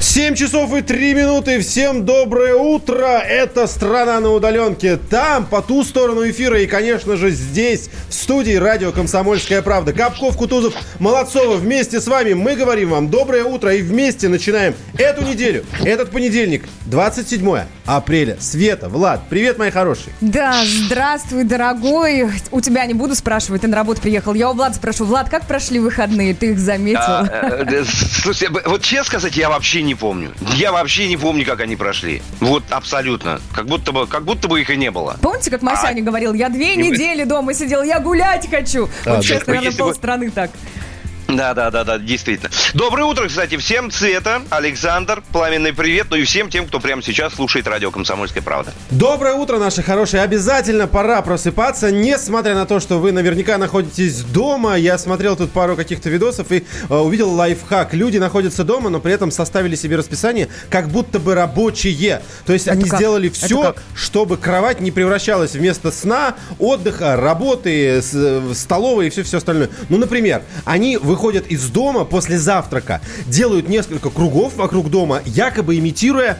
7 часов и 3 минуты. Всем доброе утро. Это «Страна на удаленке». Там, по ту сторону эфира и, конечно же, здесь, в студии радио «Комсомольская правда». Капков, Кутузов, Молодцова. Вместе с вами мы говорим вам доброе утро. И вместе начинаем эту неделю. Этот понедельник, 27 апреля. Света, Влад, привет, мои хорошие. Да, здравствуй, дорогой. У тебя не буду спрашивать, ты на работу приехал. Я у Влада спрошу. Влад, как прошли выходные? Ты их заметил? Слушай, вот честно сказать, я вообще не помню. Я вообще не помню, как они прошли. Вот абсолютно. Как будто бы их и не было. Помните, как Масяня говорил? Я 2 недели дома сидел, я гулять хочу. Вот сейчас, наверное, полстраны так. Да, действительно. Доброе утро, кстати, всем. Света, Александр, пламенный привет, ну и всем тем, кто прямо сейчас слушает радио «Комсомольская правда». Доброе утро, наши хорошие. Обязательно пора просыпаться, несмотря на то, что вы наверняка находитесь дома. Я смотрел тут пару каких-то видосов и увидел лайфхак. Люди находятся дома, но при этом составили себе расписание, как будто бы рабочие. То есть они сделали все, чтобы кровать не превращалась в место сна, отдыха, работы, столовой и все остальное. Ну, например, они выходят из дома после завтрака, делают несколько кругов вокруг дома, якобы имитируя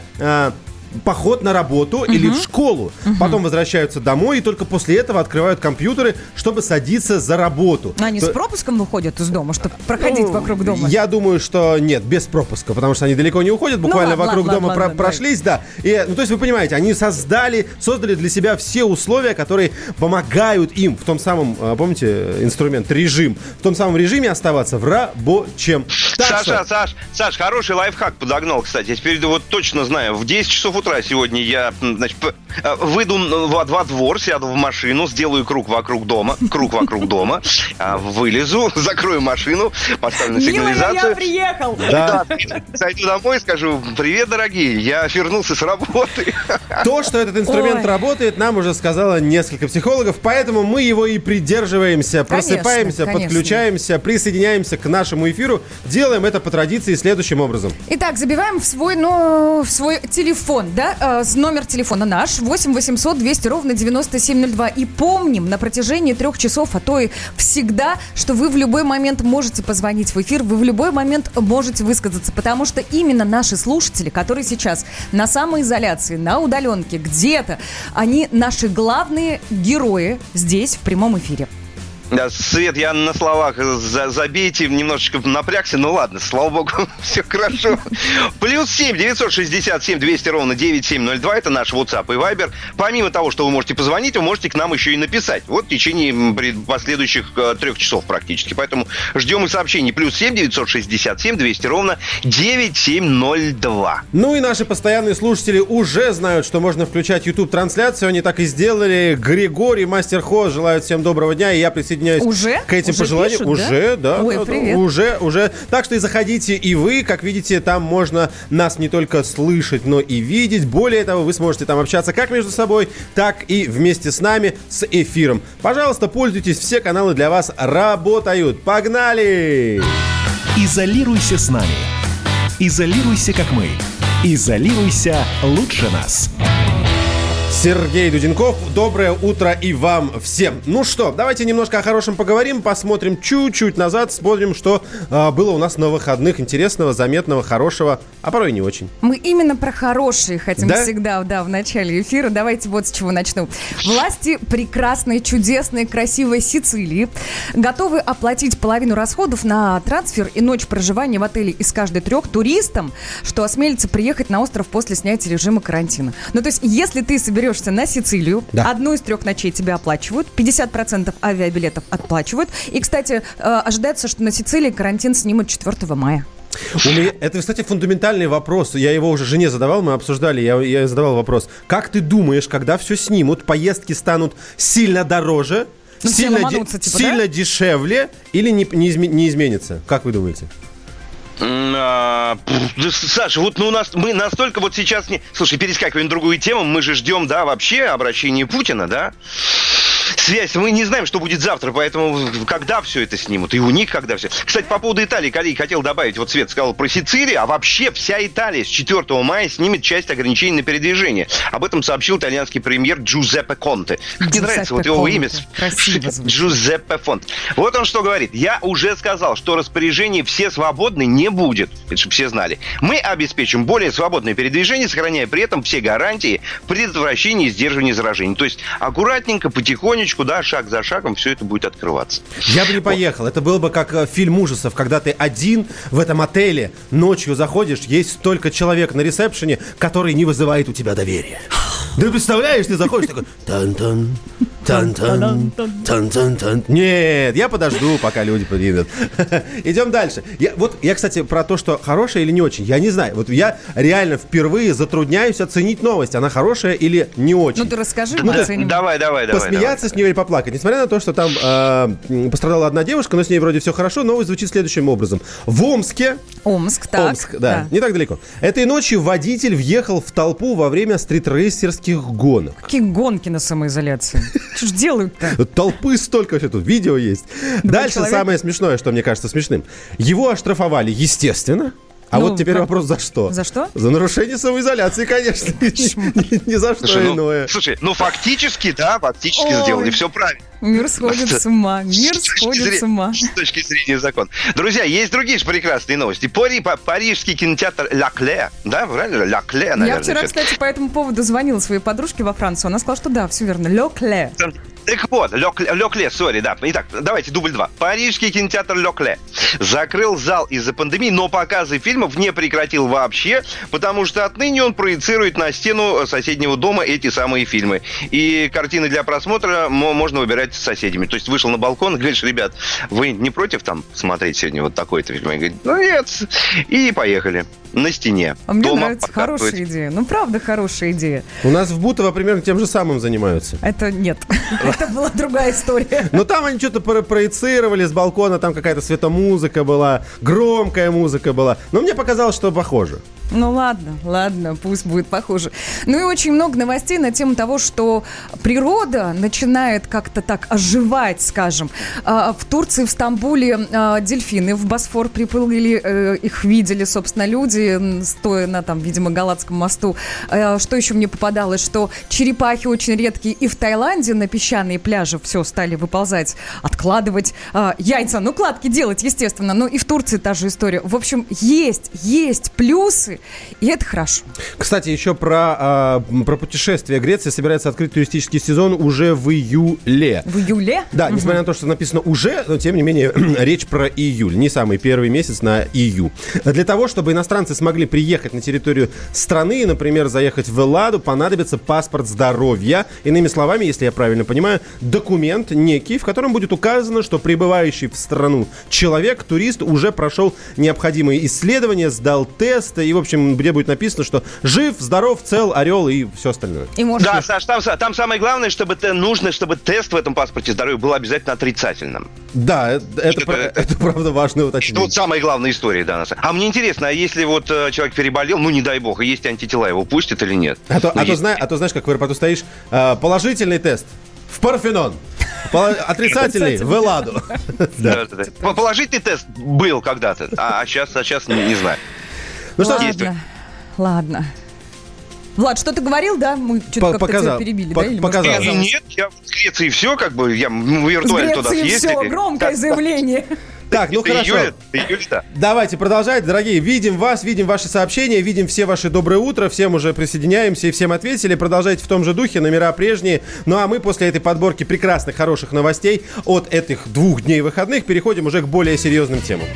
поход на работу или в школу. Потом возвращаются домой и только после этого открывают компьютеры, чтобы садиться за работу. Но они с пропуском выходят из дома, чтобы проходить вокруг дома? Я думаю, что нет, без пропуска, потому что они далеко не уходят, буквально вокруг дома прошлись, да. И, то есть вы понимаете, они создали для себя все условия, которые помогают им в том самом, помните, инструмент, режим, в том самом режиме оставаться в рабочем. Саш, хороший лайфхак подогнал, кстати. Я теперь вот точно знаю, в 10 часов утра сегодня я, значит, выйду во двор, сяду в машину, сделаю круг вокруг дома, вылезу, закрою машину, поставлю на сигнализацию. Я приехал! Да. Сойду домой, скажу: привет, дорогие, я вернулся с работы. То, что этот инструмент работает, нам уже сказала несколько психологов, поэтому мы его и придерживаемся, просыпаемся, подключаемся, присоединяемся к нашему эфиру, делаем это по традиции следующим образом. Итак, забиваем в свой телефон. Да, номер телефона наш 8 800 200 ровно 9702. И помним на протяжении 3 часов, а то и всегда, что вы в любой момент можете позвонить в эфир, вы в любой момент можете высказаться, потому что именно наши слушатели, которые сейчас на самоизоляции, на удаленке, где-то, они наши главные герои здесь в прямом эфире. Да, Свет, я на словах забейте, немножечко напрягся, ну ладно, слава богу, все хорошо. +7 967 200 ровно 9702, это наш WhatsApp и Viber. Помимо того, что вы можете позвонить, вы можете к нам еще и написать. Вот в течение последующих 3 часов практически. Поэтому ждем и сообщений. +7 967 200 ровно 9702. Ну и наши постоянные слушатели уже знают, что можно включать YouTube-трансляцию. Они так и сделали. Григорий, мастер-хост, желают всем доброго дня, и я присоединяюсь к этим пожеланиям. Уже. Так что и заходите, и вы, как видите, там можно нас не только слышать, но и видеть. Более того, вы сможете там общаться как между собой, так и вместе с нами, с эфиром. Пожалуйста, пользуйтесь, все каналы для вас работают. Погнали! Изолируйся с нами. Изолируйся, как мы. Изолируйся лучше нас. Сергей Дуденков, доброе утро и вам всем. Ну что, давайте немножко о хорошем поговорим, посмотрим чуть-чуть назад, смотрим, что было у нас на выходных интересного, заметного, хорошего, а порой не очень. Мы именно про хорошие хотим всегда, в начале эфира. Давайте вот с чего начну. Власти прекрасной, чудесной, красивой Сицилии готовы оплатить половину расходов на трансфер и ночь проживания в отеле из каждой 3 туристам, что осмелится приехать на остров после снятия режима карантина. Ну, то есть, если ты соберешься на Сицилию, одну из 3 ночей тебя оплачивают, 50% авиабилетов отплачивают. И, кстати, ожидается, что на Сицилии карантин снимут 4 мая. Это, кстати, фундаментальный вопрос. Я его уже жене задавал, мы обсуждали. Я задавал вопрос. Как ты думаешь, когда все снимут, поездки станут сильно дороже, сильно дешевле или не изменится? Как вы думаете? Саша, вот у нас мы настолько вот сейчас не... Слушай, перескакиваем на другую тему. Мы же ждем, вообще обращения Путина, да? связь. Мы не знаем, что будет завтра, поэтому когда все это снимут, и у них когда все. Кстати, по поводу Италии, коллеги, хотел добавить, вот Свет сказал про Сицилию, а вообще вся Италия с 4 мая снимет часть ограничений на передвижение. Об этом сообщил итальянский премьер Джузеппе Конте. Мне нравится вот его имя. Джузеппе Конте. Вот он что говорит. Я уже сказал, что распоряжений «все свободны» не будет. Это чтобы все знали. Мы обеспечим более свободное передвижение, сохраняя при этом все гарантии предотвращения и сдерживания заражений. То есть аккуратненько, потихонечку, да, шаг за шагом все это будет открываться. Я бы не поехал. Это было бы как фильм ужасов, когда ты один в этом отеле ночью заходишь, есть столько человек на ресепшене, который не вызывает у тебя доверия. Ты представляешь, ты заходишь, такой тан-тан, тан-тан, тан-тан-тан. Нет, я подожду, пока люди подъедут. Идем дальше. Я, кстати, про то, что хорошая или не очень, я не знаю. Вот я реально впервые затрудняюсь оценить новость. Она хорошая или не очень. Ну ты расскажи, мы оценим. Давай. Посмеяться с нее или поплакать. Несмотря на то, что там пострадала одна девушка, но с ней вроде все хорошо, новость звучит следующим образом. В Омске... Омск, не так далеко. Этой ночью водитель въехал в толпу во время стритрейсерских гонок. Какие гонки на самоизоляции? Что ж делают-то? Толпы столько вообще, тут видео есть. Дальше самое смешное, что мне кажется смешным. Его оштрафовали, естественно. А вот теперь вопрос, за что? За что? За нарушение самоизоляции, конечно. Не за что иное. Слушай, фактически сделали все правильно. Мир сходит с ума. С точки зрения закона. Друзья, есть другие же прекрасные новости. Парижский кинотеатр Лекле, да, правильно? Лекле, наверное. Я вчера, кстати, по этому поводу звонила своей подружке во Францию. Она сказала, что да, все верно, Лекле. Так вот, Лекле. Итак, давайте дубль 2. Парижский кинотеатр Лекле закрыл зал из-за пандемии, но показы фильмов не прекратил вообще, потому что отныне он проецирует на стену соседнего дома эти самые фильмы. И картины для просмотра можно выбирать с соседями. То есть вышел на балкон и говоришь, ребят, вы не против там смотреть сегодня вот такой-то фильм? Они говорят, нет. И поехали. На стене. А мне нравится, хорошая идея. Правда, хорошая идея. У нас в Бутово примерно тем же самым занимаются. Это нет. Это была другая история. Но там они что-то проецировали с балкона, там какая-то светомузыка была, громкая музыка была. Но мне показалось, что похоже. Ну ладно, пусть будет похоже. Ну и очень много новостей на тему того, что природа начинает как-то так оживать, скажем. В Турции, в Стамбуле дельфины в Босфор приплыли, их видели, собственно, люди, стоя на там, видимо, Галатском мосту. Что еще мне попадалось, что черепахи очень редкие и в Таиланде на песчаные пляжи все стали выползать, откладывать яйца. Ну, кладки делать, естественно. Ну и в Турции та же история. В общем, есть плюсы. И это хорошо. Кстати, еще про путешествия. Греция собирается открыть туристический сезон уже в июле. В июле? Да, несмотря на то, что написано «уже», но тем не менее речь про июль. Не самый первый месяц на ию. Для того, чтобы иностранцы смогли приехать на территорию страны, например, заехать в Элладу, понадобится паспорт здоровья. Иными словами, если я правильно понимаю, документ некий, в котором будет указано, что прибывающий в страну человек, турист, уже прошел необходимые исследования, сдал тесты и, в общем, где будет написано, что жив, здоров, цел, орел и все остальное. Да, Саш, там самое главное, чтобы тест в этом паспорте здоровья был обязательно отрицательным. Да, это правда важно уточнить. Вот самая главная история, да, нас. А мне интересно, а если вот человек переболел, не дай бог, и есть антитела, его пустят или нет? А то знаешь, как в аэропорту стоишь, положительный тест в Парфенон. Отрицательный в Элладу. Положительный тест был когда-то, а сейчас не знаю. Ну что, ладно. Влад, что ты говорил, да? Мы что-то как-то тебя перебили, да? Показал. Нет, я в Греции все, я виртуально туда съездили. В Греции все, громкое заявление. Так, хорошо. Июля. Давайте продолжать, дорогие. Видим вас, видим ваши сообщения, видим все ваши доброе утро. Всем уже присоединяемся и всем ответили. Продолжайте в том же духе, номера прежние. Ну а мы после этой подборки прекрасных, хороших новостей от этих 2 дней выходных переходим уже к более серьезным темам.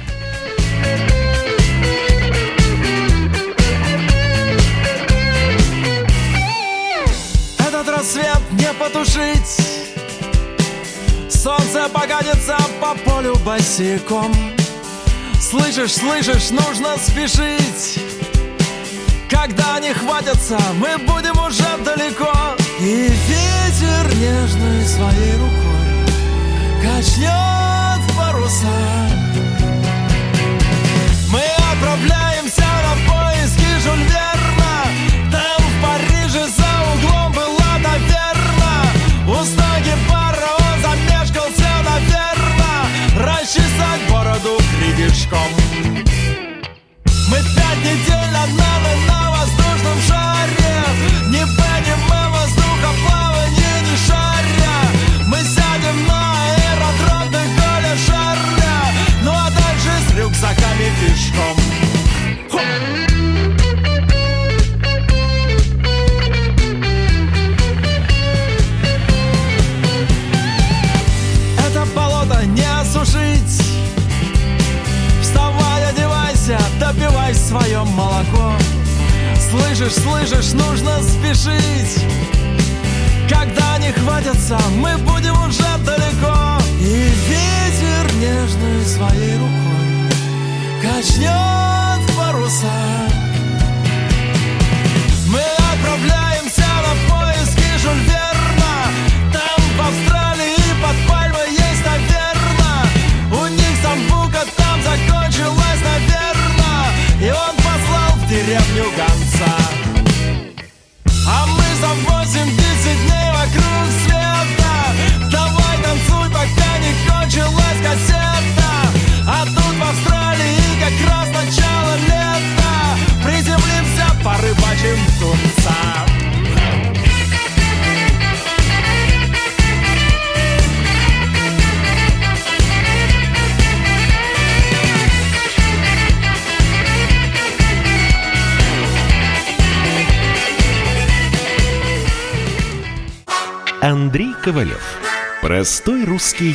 Свет не потушить, солнце погонится по полю босиком. Слышишь, нужно спешить. Когда они хватятся, мы будем уже далеко. И ветер нежной своей рукой качнет паруса. Мы отправляемся на поиски Жюль Верна. Там в Париже за углом была таверна. Устоги пара Слышишь, слышишь, нужно спешить. Когда они хватятся, мы будем уже далеко. И ветер нежной своей рукой качнет паруса. Мы отправляемся на поиски Жюль Верна. Там в Австралии под пальмой есть таверна. У них самбука там закончилась, наверно. И он послал в деревню гонца. А мы за 80 дней вокруг света. Давай танцуй, пока не кончилась кассета. А тут в Австралии как раз начало лета. Приземлимся порыбачим тунца. Андрей Ковалев. Простой русский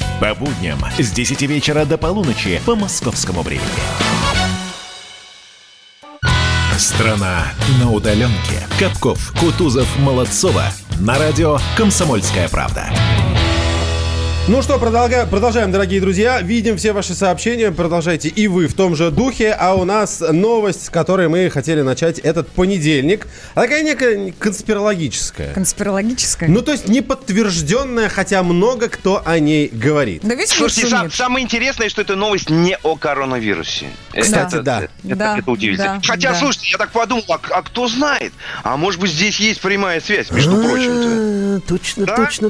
По будням с 10 вечера до полуночи по московскому времени. Страна на удаленке. Капков, Кутузов, Молодцова. На радио «Комсомольская правда». Ну что, продолжаем, дорогие друзья. Видим все ваши сообщения. Продолжайте и вы в том же духе. А у нас новость, с которой мы хотели начать этот понедельник. Она такая некая конспирологическая. Конспирологическая? Ну, то есть неподтвержденная, хотя много кто о ней говорит. Да весь мир шумит. Слушайте, самое интересное, что эта новость не о коронавирусе. Кстати, это удивительно. Да, хотя, слушайте, я так подумал, а кто знает? А может быть, здесь есть прямая связь, между прочим.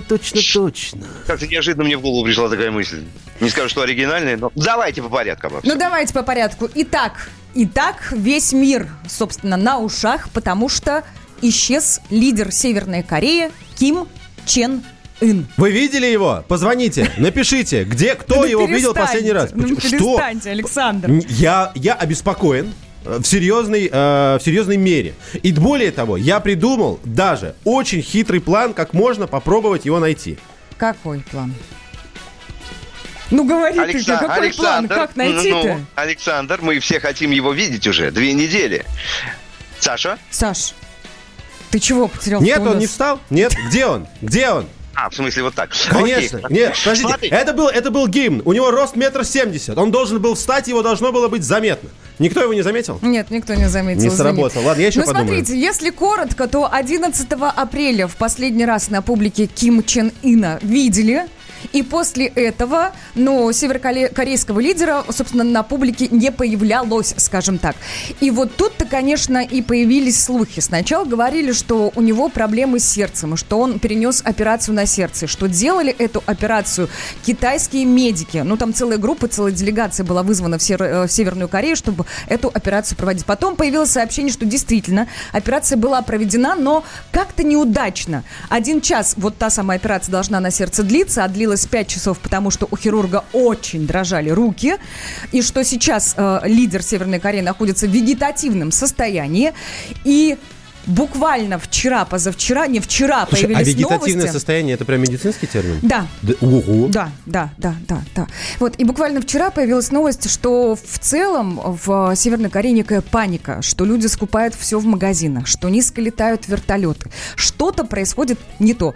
Точно. Как-то неожиданно мне в голову пришла такая мысль. Не скажу, что оригинальная, но давайте по порядку. Ну, давайте по порядку. Итак, весь мир, собственно, на ушах, потому что исчез лидер Северной Кореи Ким Чен Ын. Вы видели его? Позвоните, напишите, где, кто его видел последний раз. Перестаньте, Александр. Я обеспокоен. В серьезной мере. И более того, я придумал даже очень хитрый план, как можно попробовать его найти. Какой план? Ну, говори Александр, ты же, какой Александр, план? Как найти-то? Ну, Александр, мы все хотим его видеть уже 2 недели. Саша? Саш, ты чего потерял? Нет, он не встал. Нет, где он? А, в смысле, вот так. Конечно. Окей. Нет, подождите. Это был гимн. У него рост 1,70 метра. Он должен был встать, его должно было быть заметно. Никто его не заметил? Нет, никто не заметил. Не сработало. Ладно, я еще подумаю. Ну, смотрите, если коротко, то 11 апреля в последний раз на публике Ким Чен Ына видели. И после этого, северокорейского лидера, собственно, на публике не появлялось, скажем так. И вот тут-то, конечно, и появились слухи. Сначала говорили, что у него проблемы с сердцем, что он перенес операцию на сердце, что делали эту операцию китайские медики. Ну, там целая группа, целая делегация была вызвана в Северную Корею, чтобы эту операцию проводить. Потом появилось сообщение, что действительно операция была проведена, но как-то неудачно. 1 час вот та самая операция должна на сердце длиться, а длилась 5 часов, потому что у хирурга очень дрожали руки, и что сейчас лидер Северной Кореи находится в вегетативном состоянии, и буквально позавчера появились новости. А вегетативное состояние — это прям медицинский термин? Да. Ого. Да. Вот, и буквально вчера появилась новость, что в целом в Северной Корее некая паника, что люди скупают все в магазинах, что низко летают вертолеты, что-то происходит не то.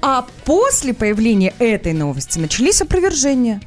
А после появления этой новости начались опровержения.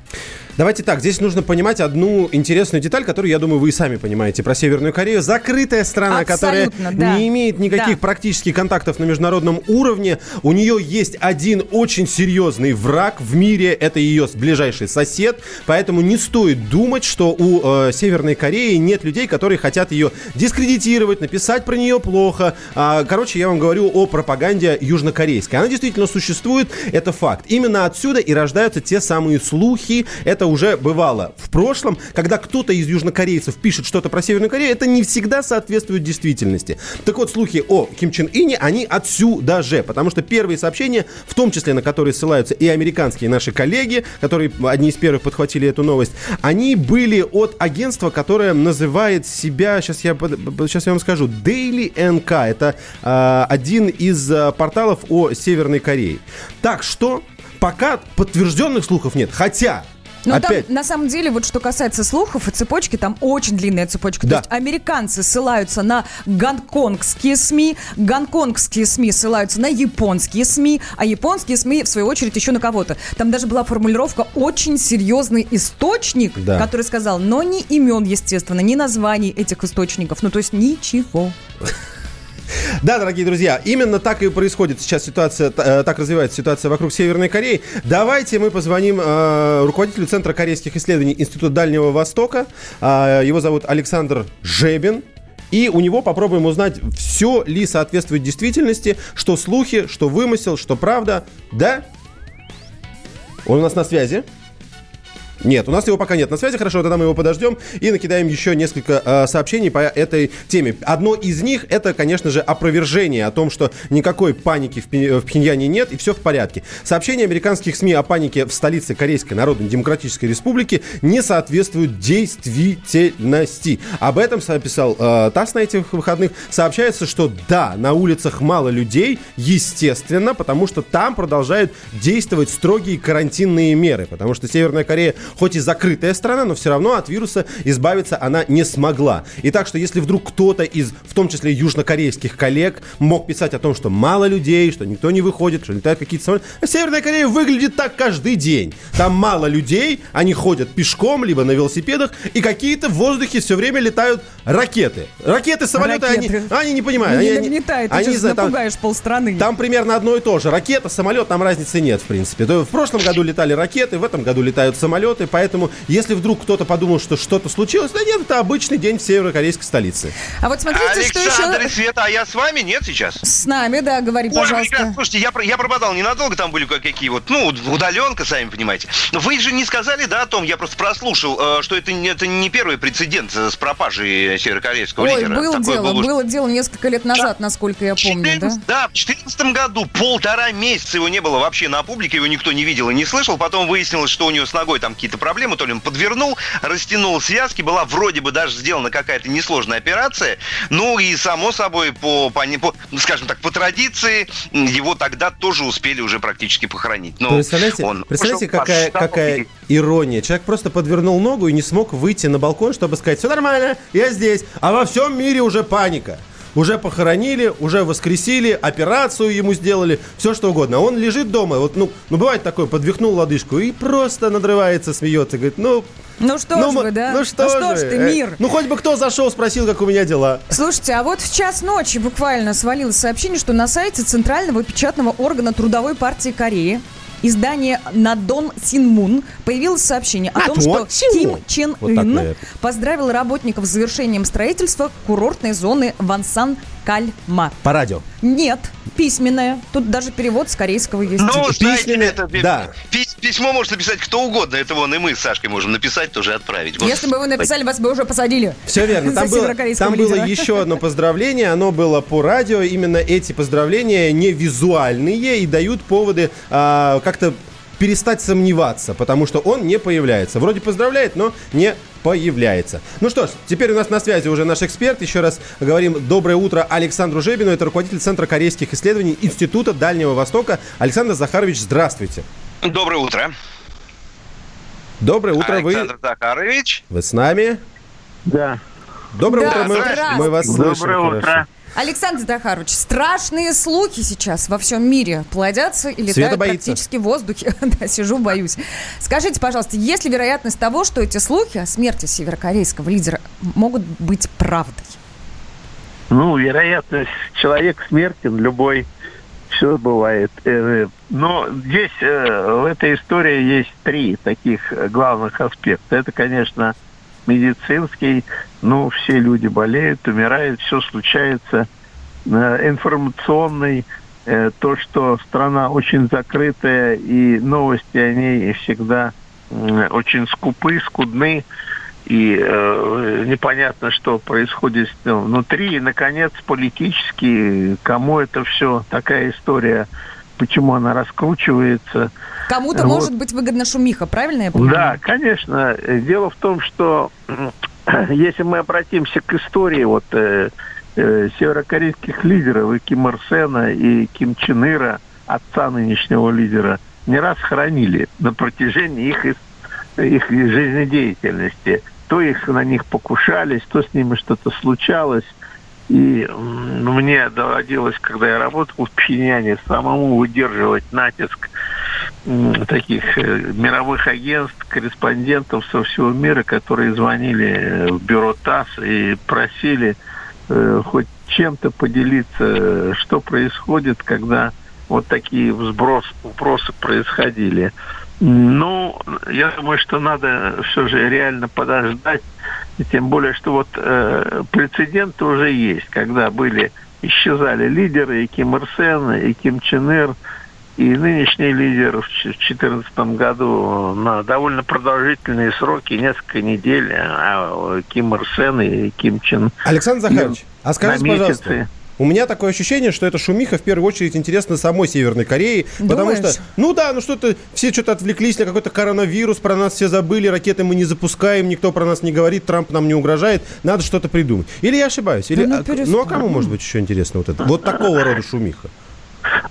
Давайте так, здесь нужно понимать одну интересную деталь, которую, я думаю, вы и сами понимаете про Северную Корею. Закрытая страна, абсолютно, которая не имеет никаких практически контактов на международном уровне. У нее есть один очень серьезный враг в мире, это ее ближайший сосед. Поэтому не стоит думать, что у Северной Кореи нет людей, которые хотят ее дискредитировать, написать про нее плохо. Короче, я вам говорю о пропаганде южнокорейской. Она действительно существует, это факт. Именно отсюда и рождаются те самые слухи, это уже бывало в прошлом, когда кто-то из южнокорейцев пишет что-то про Северную Корею, это не всегда соответствует действительности. Так вот, слухи о Ким Чен Ыне, они отсюда же, потому что первые сообщения, в том числе на которые ссылаются и американские наши коллеги, которые одни из первых подхватили эту новость, они были от агентства, которое называет себя, сейчас я вам скажу, Daily NK. Это один из порталов о Северной Корее. Так что пока подтвержденных слухов нет, хотя... Ну, опять. Там, на самом деле, вот что касается слухов и цепочки, там очень длинная цепочка. Да. То есть американцы ссылаются на гонконгские СМИ, гонконгские СМИ ссылаются на японские СМИ, а японские СМИ, в свою очередь, еще на кого-то. Там даже была формулировка «очень серьезный источник», да, который сказал, но ни имен, естественно, ни названий этих источников. Ну, то есть ничего. Да, дорогие друзья, именно так и происходит сейчас ситуация, так развивается ситуация вокруг Северной Кореи. Давайте мы позвоним руководителю Центра корейских исследований Института Дальнего Востока. Его зовут Александр Жебин. И у него попробуем узнать, все ли соответствует действительности, что слухи, что вымысел, что правда. Да? Он у нас на связи? Нет, у нас его пока нет на связи. Хорошо, тогда мы его подождем и накидаем еще несколько сообщений по этой теме. Одно из них – это, конечно же, опровержение о том, что никакой паники в Пхеньяне нет и все в порядке. Сообщения американских СМИ о панике в столице Корейской Народно-Демократической Республики не соответствуют действительности. Об этом писал ТАСС на этих выходных. Сообщается, что да, на улицах мало людей, естественно, потому что там продолжают действовать строгие карантинные меры, потому что Северная Корея хоть и закрытая страна, но все равно от вируса избавиться она не смогла. И так что, если вдруг кто-то из, в том числе, южнокорейских коллег мог писать о том, что мало людей, что никто не выходит, что летают какие-то самолеты, а Северная Корея выглядит так каждый день. Там мало людей, они ходят пешком, либо на велосипедах, и какие-то в воздухе все время летают ракеты. Ракеты, самолеты, ракеты. Они не понимают. Они летают, ты сейчас напугаешь полстраны. Там примерно одно и то же. Ракета, самолет, там разницы нет, в принципе. В прошлом году летали ракеты, в этом году летают самолеты. Поэтому, если вдруг кто-то подумал, что что-то случилось, да нет, это обычный день в северокорейской столице. А вот смотрите, Александр, что еще... Александр и Света, а я с вами, нет, сейчас? С нами, да, говори, пожалуйста. Ребят, слушайте, я пропадал ненадолго, там были какие вот, удаленка, сами понимаете. Вы же не сказали, да, о том, я просто прослушал, что это не первый прецедент с пропажей северокорейского лидера. Ой, было дело несколько лет назад, насколько я помню, да? Да, в 2014 году полтора месяца его не было вообще на публике, его никто не видел и не слышал, потом выяснилось, что у него с ногой там какие-то проблемы, то ли он подвернул, растянул связки, была вроде бы даже сделана какая-то несложная операция, ну и само собой, по скажем так, по традиции, его тогда тоже успели уже практически похоронить. Но представляете, какая ирония, человек просто подвернул ногу и не смог выйти на балкон, чтобы сказать, все нормально, я здесь, а во всем мире уже паника. Уже похоронили, уже воскресили, операцию ему сделали, все что угодно. Он лежит дома, вот, бывает такое, подвихнул лодыжку и просто надрывается, смеется, говорит, Ну что ж ты, мир. Ну хоть бы кто зашел, спросил, как у меня дела. Слушайте, а вот в 1:00 ночи буквально свалилось сообщение, что на сайте Центрального печатного органа Трудовой партии Кореи издание «Надон Синмун» появилось сообщение о том, что Ким Чен Ын поздравил работников с завершением строительства курортной зоны Вансан-Кальма. По радио? Нет, письменное. Тут даже перевод с корейского есть. Письмо может написать кто угодно. Это вон и мы с Сашкой можем написать, тоже отправить. Если бы вы написали, вас бы уже посадили. Все верно. Там было еще одно поздравление. Оно было по радио. Именно эти поздравления не визуальные и дают поводы как-то перестать сомневаться, потому что он не появляется. Вроде поздравляет, но не появляется. Ну что ж, теперь у нас на связи уже наш эксперт. Еще раз говорим доброе утро Александру Жебину. Это руководитель Центра корейских исследований Института Дальнего Востока. Александр Захарович, здравствуйте. Доброе утро. Доброе утро, Александр Захарович. Вы с нами? Да. Доброе утро, мы вас слышим. Доброе утро. Хорошо. Александр Захарович, страшные слухи сейчас во всем мире плодятся и летают практически в воздухе. Да, сижу, боюсь. Скажите, пожалуйста, есть ли вероятность того, что эти слухи о смерти северокорейского лидера могут быть правдой? Вероятность. Человек смертен, любой. Все бывает. Но здесь, в этой истории, есть три таких главных аспекта. Это, конечно, медицинский, все люди болеют, умирают, все случается. Информационный, то, что страна очень закрытая, и новости о ней всегда очень скудны, и непонятно, что происходит внутри. И, наконец, политически, кому это все, такая история, почему она раскручивается. Кому-то вот. Может быть выгодна шумиха, правильно я понимаю? Да, конечно. Дело в том, что если мы обратимся к истории вот, северокорейских лидеров, и Ким Ир Сена, и Ким Чен Ира, отца нынешнего лидера, не раз хоронили на протяжении их жизнедеятельности. То их на них покушались, то с ними что-то случалось. И мне доводилось, когда я работал в Пхеньяне, самому выдерживать натиск таких мировых агентств, корреспондентов со всего мира, которые звонили в бюро ТАСС и просили хоть чем-то поделиться, что происходит, когда вот такие вбросы происходили. Ну, я думаю, что надо все же реально подождать, и тем более, что вот прецеденты уже есть, когда исчезали лидеры, и Ким Ир Сен, и Ким Чен Ир, и нынешний лидер в 2014 году на довольно продолжительные сроки, несколько недель, а Ким Ир Сен и Ким Чен... Александр Захарович, а скажите, пожалуйста... У меня такое ощущение, что эта шумиха в первую очередь интересна самой Северной Корее. Думаешь? Потому что, что-то все что-то отвлеклись на какой-то коронавирус, про нас все забыли, ракеты мы не запускаем, никто про нас не говорит, Трамп нам не угрожает, надо что-то придумать. Или я ошибаюсь? Или, а кому может быть еще интересно вот это? Вот такого рода шумиха.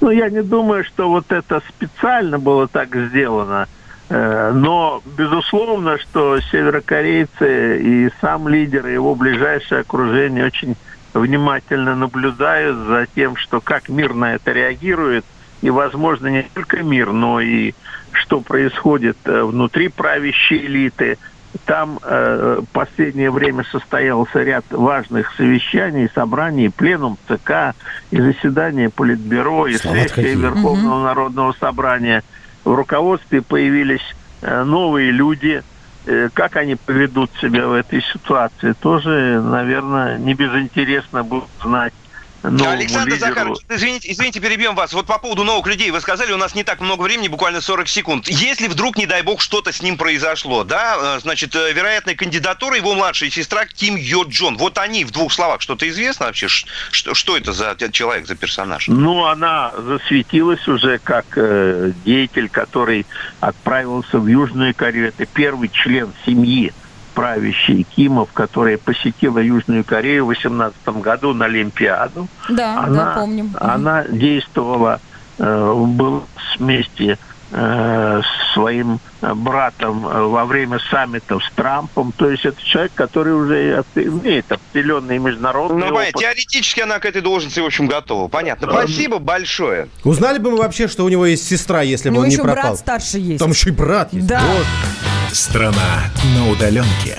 Ну, я не думаю, что вот это специально было так сделано. Но, безусловно, что северокорейцы и сам лидер, и его ближайшее окружение очень внимательно наблюдают за тем, что как мир на это реагирует, и, возможно, не только мир, но и что происходит внутри правящей элиты. Там в последнее время состоялся ряд важных совещаний, собраний, пленум ЦК, и заседания Политбюро, и сессии Верховного Народного Собрания. В руководстве появились новые люди. Как они поведут себя в этой ситуации, тоже, наверное, не безинтересно будет знать. Александр лидеру. Захарович, извините, перебьем вас. Вот по поводу новых людей. Вы сказали, у нас не так много времени, буквально 40 секунд. Если вдруг, не дай бог, что-то с ним произошло, да, значит, вероятная кандидатура его младшая сестра Ким Йо Джон. Вот они, в двух словах, что-то известно вообще? Что это за человек, за персонаж? Ну, она засветилась уже как деятель, который отправился в Южную Корею. Это первый член семьи правящей Кимов, которая посетила Южную Корею в 2018 году на Олимпиаду. Да, помним. Она действовала, была вместе с своим братом во время саммитов с Трампом. То есть это человек, который уже имеет определенный международный опыт. Теоретически она к этой должности, в общем, готова. Понятно. Спасибо большое. Узнали бы мы вообще, что у него есть сестра, если бы он не пропал. У него еще брат старше есть. Там еще и брат есть. Да. Вот. Страна на удаленке.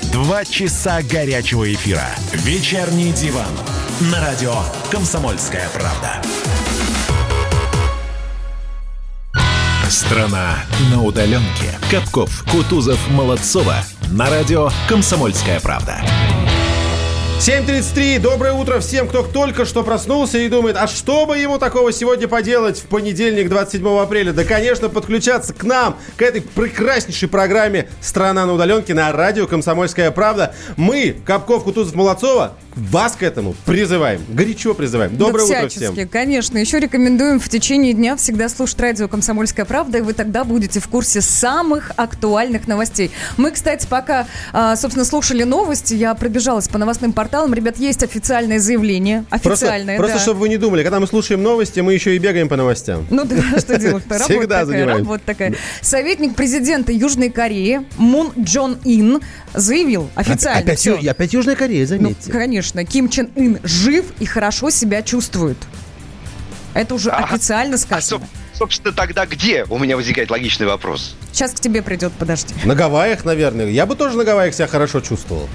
2 часа горячего эфира. «Вечерний диван». На радио «Комсомольская правда». Страна на удаленке. Капков, Кутузов, Молодцова. На радио «Комсомольская правда». 7:33. Доброе утро всем, кто только что проснулся и думает, а что бы ему такого сегодня поделать в понедельник, 27 апреля? Да, конечно, подключаться к нам, к этой прекраснейшей программе «Страна на удаленке» на радио «Комсомольская правда». Мы, Капков, Кутузов, Молодцова, вас к этому призываем. Горячо призываем. Доброе утро всем. Конечно. Еще рекомендуем в течение дня всегда слушать радио «Комсомольская правда», и вы тогда будете в курсе самых актуальных новостей. Мы, кстати, пока, собственно, слушали новости, я пробежалась по новостным порталам. Ребят, есть официальное заявление. Официальное, Просто, чтобы вы не думали, когда мы слушаем новости, мы еще и бегаем по новостям. Ну да, что делать-то? Всегда занимаемся. Работа такая. Советник президента Южной Кореи Мун Чжон Ин заявил официально. Опять Южная Корея, заметьте. Конечно. Ким Чен Ын жив и хорошо себя чувствует. Это уже официально сказано. собственно, тогда где? У меня возникает логичный вопрос. Сейчас к тебе придет, подожди. На Гавайях, наверное. Я бы тоже на Гавайях себя хорошо чувствовал.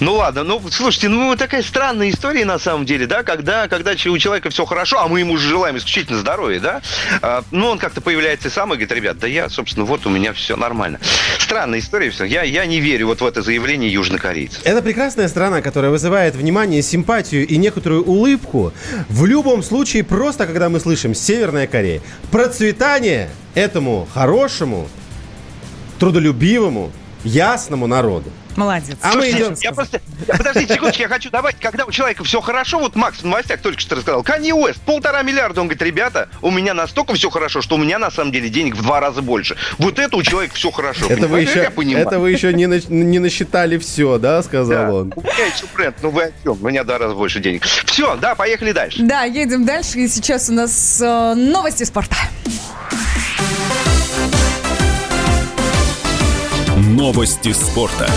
Ну ладно, ну слушайте, ну такая странная история на самом деле, да, когда у человека все хорошо, а мы ему желаем исключительно здоровья, да, ну он как-то появляется сам и говорит: ребят, да я, собственно, вот у меня все нормально. Странная история, все. Я не верю вот в это заявление южнокорейцев. Это прекрасная страна, которая вызывает внимание, симпатию и некоторую улыбку. В любом случае, просто когда мы слышим «Северная Корея», процветание этому хорошему, трудолюбивому, ясному народу. Молодец. А мы идем. Подождите секундочку, я хочу добавить, когда у человека все хорошо, вот Макс в новостях только что рассказал, Канье Уэст, 1,5 миллиарда, он говорит: ребята, у меня настолько все хорошо, что у меня на самом деле денег в 2 раза больше. Вот это у человека все хорошо. Это вы еще не насчитали все, да, сказал он. У меня еще бренд, ну вы о чем? У меня 2 раза больше денег. Все, да, поехали дальше. Да, едем дальше, и сейчас у нас новости спорта. Новости спорта.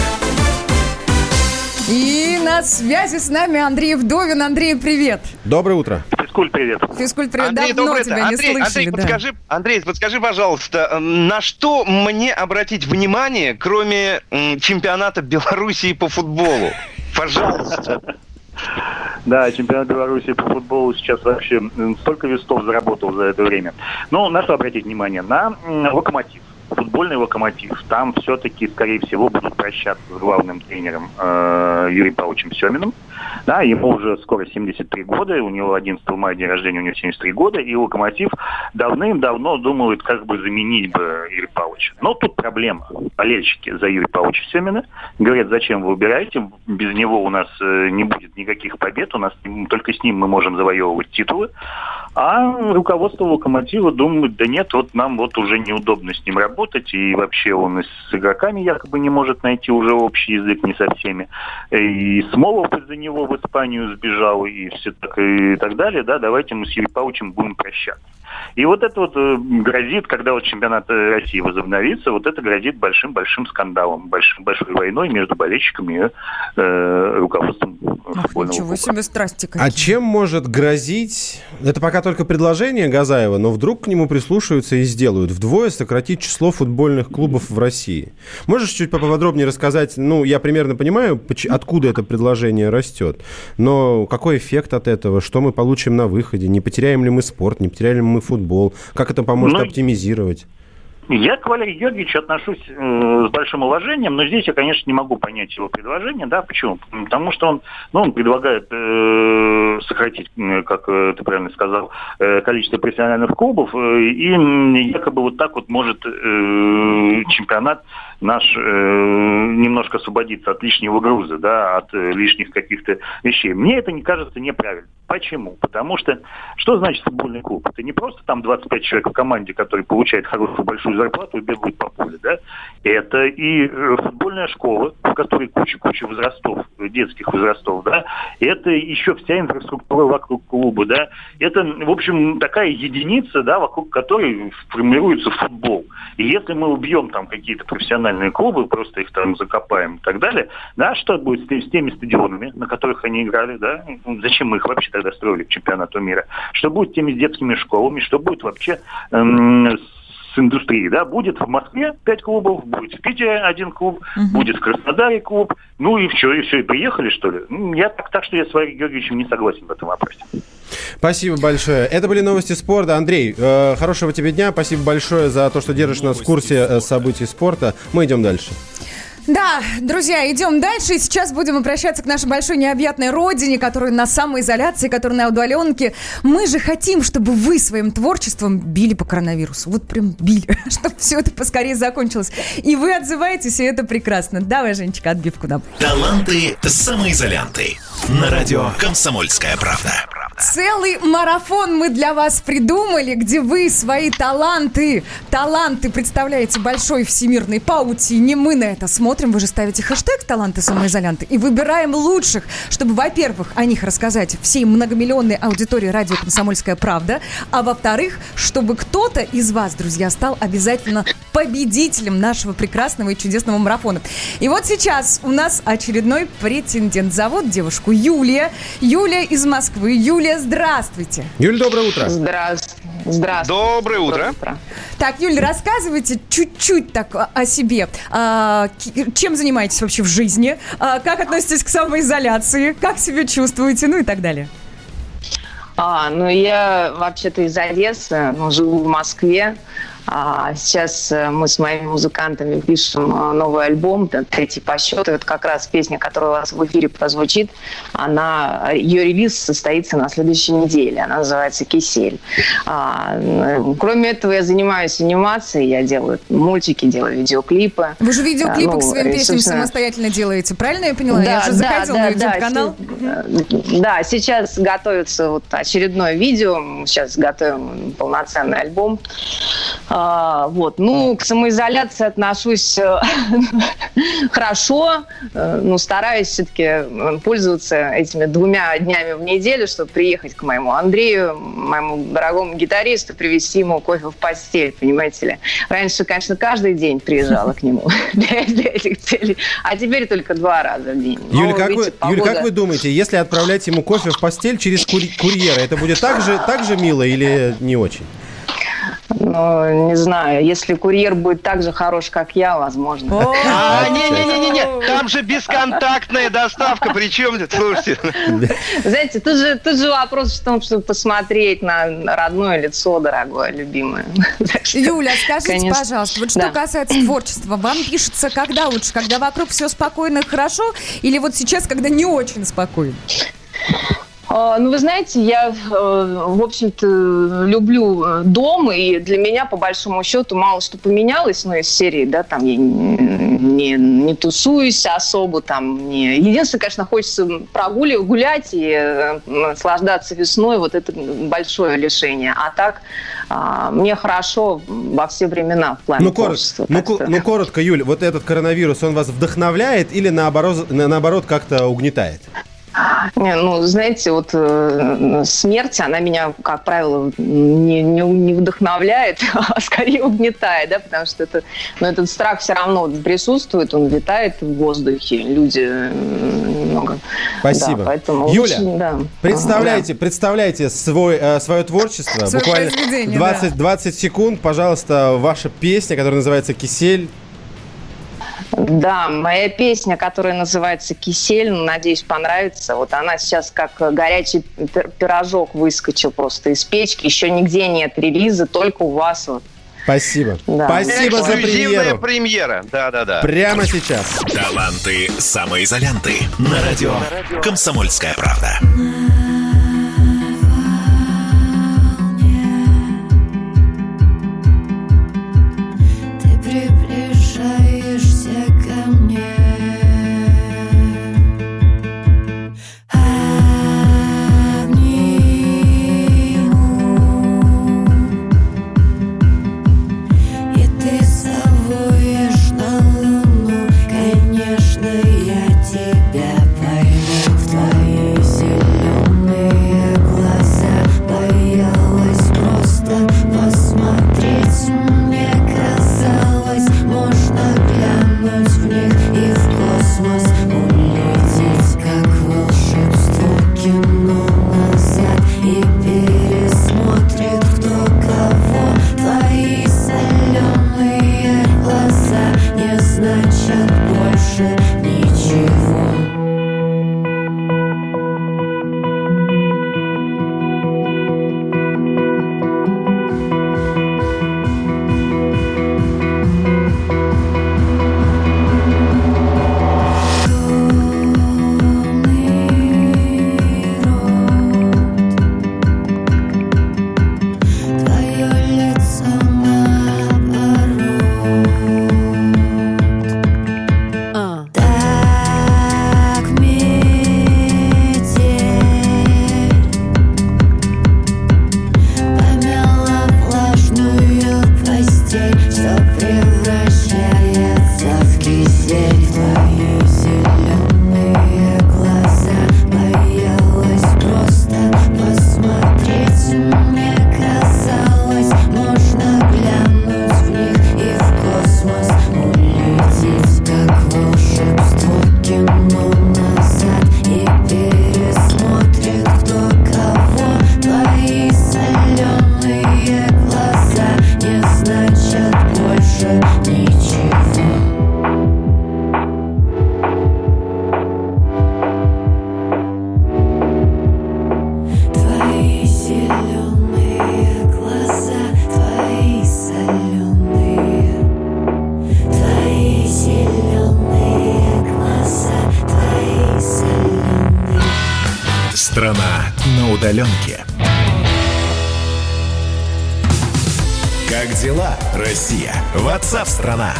И на связи с нами Андрей Вдовин. Андрей, привет. Доброе утро. Физкульт-привет. Физкульт-привет. Давно тебя не слышали. Андрей, подскажи, пожалуйста, на что мне обратить внимание, кроме чемпионата Белоруссии по футболу? Пожалуйста. Да, чемпионат Беларуси по футболу сейчас вообще столько вестов заработал за это время. Ну, на что обратить внимание? На Локомотив. Футбольный Локомотив, там все-таки, скорее всего, будут прощаться с главным тренером Юрием Павловичем Семиным. Да, ему уже скоро 73 года, у него 11 мая день рождения, у него 73 года, и Локомотив давным-давно думает, как бы заменить бы Юрия Павловича. Но тут проблема. Болельщики за Юрия Павловича Семина говорят: зачем вы убираете, без него у нас не будет никаких побед, у нас только с ним мы можем завоевывать титулы. А руководство Локомотива думает: да нет, вот нам вот уже неудобно с ним работать, и вообще он и с игроками якобы не может найти уже общий язык, не со всеми. И Смолов из-за него в Испанию сбежал, и все так, и так далее, да, давайте мы с Юрием Павловичем будем прощаться. И вот это вот грозит, когда вот чемпионат России возобновится, вот это грозит большим-большим скандалом, большой войной между болельщиками и руководством футбольного клуба. Ничего себе, страсти какие. А чем может грозить? Это пока только предложение Газаева, но вдруг к нему прислушаются и сделают. Вдвое сократить число футбольных клубов в России. Можешь чуть поподробнее рассказать? Ну, я примерно понимаю, откуда это предложение растет, но какой эффект от этого? Что мы получим на выходе? Не потеряем ли мы спорт? Не потеряли ли мы футбол? Как это поможет оптимизировать? Я к Валерию Георгиевичу отношусь с большим уважением, но здесь я, конечно, не могу понять его предложение. Да, почему? Потому что он предлагает сократить, как ты правильно сказал, количество профессиональных клубов, и якобы вот так вот может чемпионат наш немножко освободиться от лишнего груза, да, от лишних каких-то вещей. Мне это не кажется неправильным. Почему? Потому что значит футбольный клуб? Это не просто там 25 человек в команде, которые получают хорошую большую зарплату и бегают по полю, да? Это и футбольная школа, в которой куча возрастов, детских возрастов, да? Это еще вся инфраструктура вокруг клуба, да? Это, в общем, такая единица, да, вокруг которой формируется футбол. И если мы убьем там какие-то профессиональные клубы, просто их там закопаем и так далее, да, что будет с теми стадионами, на которых они играли, да? Зачем мы их вообще тогда строили к чемпионату мира? Что будет с теми детскими школами? Что будет вообще с индустрией, да? Будет в Москве 5 клубов, будет в Питере 1 клуб, будет в Краснодаре клуб, ну и все, и приехали, что ли? Я так что я с Валерием Георгиевичем не согласен в этом вопросе. Спасибо большое. Это были новости спорта. Андрей, хорошего тебе дня. Спасибо большое за то, что держишь новости нас в курсе спорта. Событий спорта. Мы идем дальше. Да, друзья, идем дальше. И сейчас будем обращаться к нашей большой необъятной родине, которая на самоизоляции, которая на удаленке. Мы же хотим, чтобы вы своим творчеством били по коронавирусу. Вот прям били, чтобы все это поскорее закончилось. И вы отзываетесь, и это прекрасно. Давай, Женечка, отбивку нам. Таланты самоизолянты. На радио «Комсомольская правда». Целый марафон мы для вас придумали, где вы свои таланты представляете большой всемирной паутине. Мы на это смотрим, вы же ставите хэштег «Таланты самоизолянты» и выбираем лучших, чтобы, во-первых, о них рассказать всей многомиллионной аудитории радио «Комсомольская правда», а во-вторых, чтобы кто-то из вас, друзья, стал обязательно победителем нашего прекрасного и чудесного марафона. И вот сейчас у нас очередной претендент. Зовут девушку Юлия. Юлия из Москвы. Юлия, здравствуйте. Юль, доброе утро. Здравствуйте. Здравствуйте. Доброе утро. Так, Юль, рассказывайте чуть-чуть так о себе. Чем занимаетесь вообще в жизни? Как относитесь к самоизоляции? Как себя чувствуете? Ну и так далее. Я вообще-то из Одессы, но живу в Москве. Сейчас мы с моими музыкантами пишем новый альбом, третий по счету. Это как раз песня, которая у вас в эфире прозвучит. Ее релиз состоится на следующей неделе. Она называется «Кисель». Кроме этого, я занимаюсь анимацией. Я делаю мультики, делаю видеоклипы. Вы же видеоклипы к своим песням самостоятельно делаете, правильно я поняла? Да, я же заходила на YouTube-канал. Да, сейчас готовится очередное видео. Сейчас готовим полноценный альбом. К самоизоляции отношусь хорошо, но стараюсь все-таки пользоваться этими 2 днями в неделю, чтобы приехать к моему Андрею, моему дорогому гитаристу, привезти ему кофе в постель, понимаете ли. Раньше, конечно, каждый день приезжала к нему для этих целей, а теперь только 2 раза в день. Юля, как вы думаете, если отправлять ему кофе в постель через курьера, это будет так же мило или не очень? Не знаю, если курьер будет так же хорош, как я, возможно. Не-не-не, там же бесконтактная доставка, причем здесь, слушайте. Знаете, тут же вопрос в том, чтобы посмотреть на родное лицо, дорогое, любимое. Юля, скажите, пожалуйста, что касается творчества, вам пишется когда лучше, когда вокруг все спокойно и хорошо, или сейчас, когда не очень спокойно? Вы знаете, я, в общем-то, люблю дом, и для меня, по большому счету, мало что поменялось, из серии, я не тусуюсь особо, не... Единственное, конечно, хочется гулять и наслаждаться весной, это большое лишение. А так, мне хорошо во все времена в плане творчества. Коротко, Юль, этот коронавирус, он вас вдохновляет или, наоборот, как-то угнетает? Смерть, она меня, как правило, не вдохновляет, а скорее угнетает, потому что этот страх все равно присутствует, он витает в воздухе, люди много. Спасибо. Юля, представляйте свое творчество, буквально 20 секунд, пожалуйста, ваша песня, которая называется «Кисель». Да, моя песня, которая называется «Кисель», надеюсь, понравится. Она сейчас как горячий пирожок выскочил просто из печки. Еще нигде нет релиза, только у вас. Спасибо. Да. Спасибо за премьеру. Премьера. Да. Прямо сейчас. Таланты самоизолянты. На радио «Комсомольская правда». на удаленке. Как дела, Россия? WhatsApp-страна.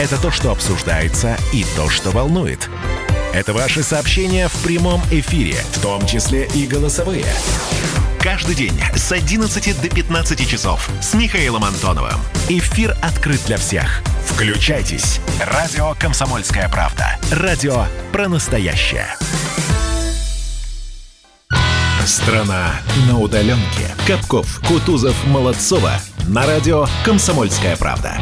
Это то, что обсуждается и то, что волнует. Это ваши сообщения в прямом эфире, в том числе и голосовые. Каждый день с 11 до 15 часов с Михаилом Антоновым. Эфир открыт для всех. Включайтесь. Радио «Комсомольская правда». Радио про настоящее. Страна на удаленке. Капков, Кутузов, Молодцова. На радио «Комсомольская правда».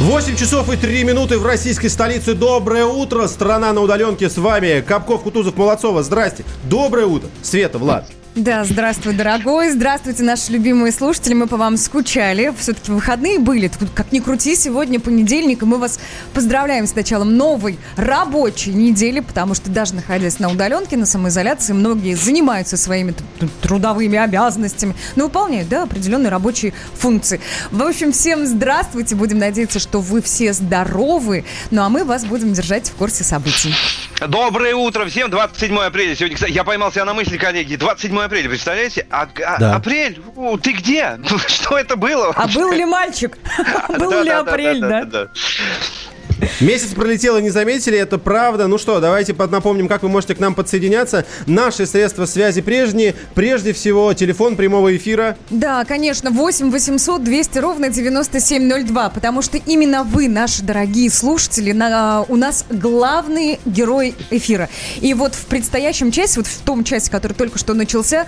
8 часов и 3 минуты в российской столице. Доброе утро. Страна на удаленке. С вами Капков, Кутузов, Молодцова. Здрасте. Доброе утро. Света, Влад. Да, здравствуй, дорогой. Здравствуйте, наши любимые слушатели. Мы по вам скучали. Все-таки выходные были. Как ни крути, сегодня понедельник. И мы вас поздравляем с началом новой рабочей недели, потому что даже находясь на удаленке, на самоизоляции, многие занимаются своими трудовыми обязанностями, но выполняют, да, определенные рабочие функции. В общем, всем здравствуйте. Будем надеяться, что вы все здоровы. Ну, а мы вас будем держать в курсе событий. Доброе утро всем. 27 апреля. Сегодня, кстати, я поймал себя на мысли, коллеги. 27 апреля, представляете? Да. Апрель? Ты где? Что это было? Вообще? А был ли мальчик? Был ли апрель, да? Месяц пролетел и не заметили, это правда. Ну что, давайте напомним, как вы можете к нам подсоединяться. Наши средства связи прежние. Прежде всего, телефон прямого эфира. Да, конечно, 8 800 200 ровно 9702. Потому что именно вы, наши дорогие слушатели, у нас главные герои эфира. И вот в предстоящем часе, вот в том часе, который только что начался,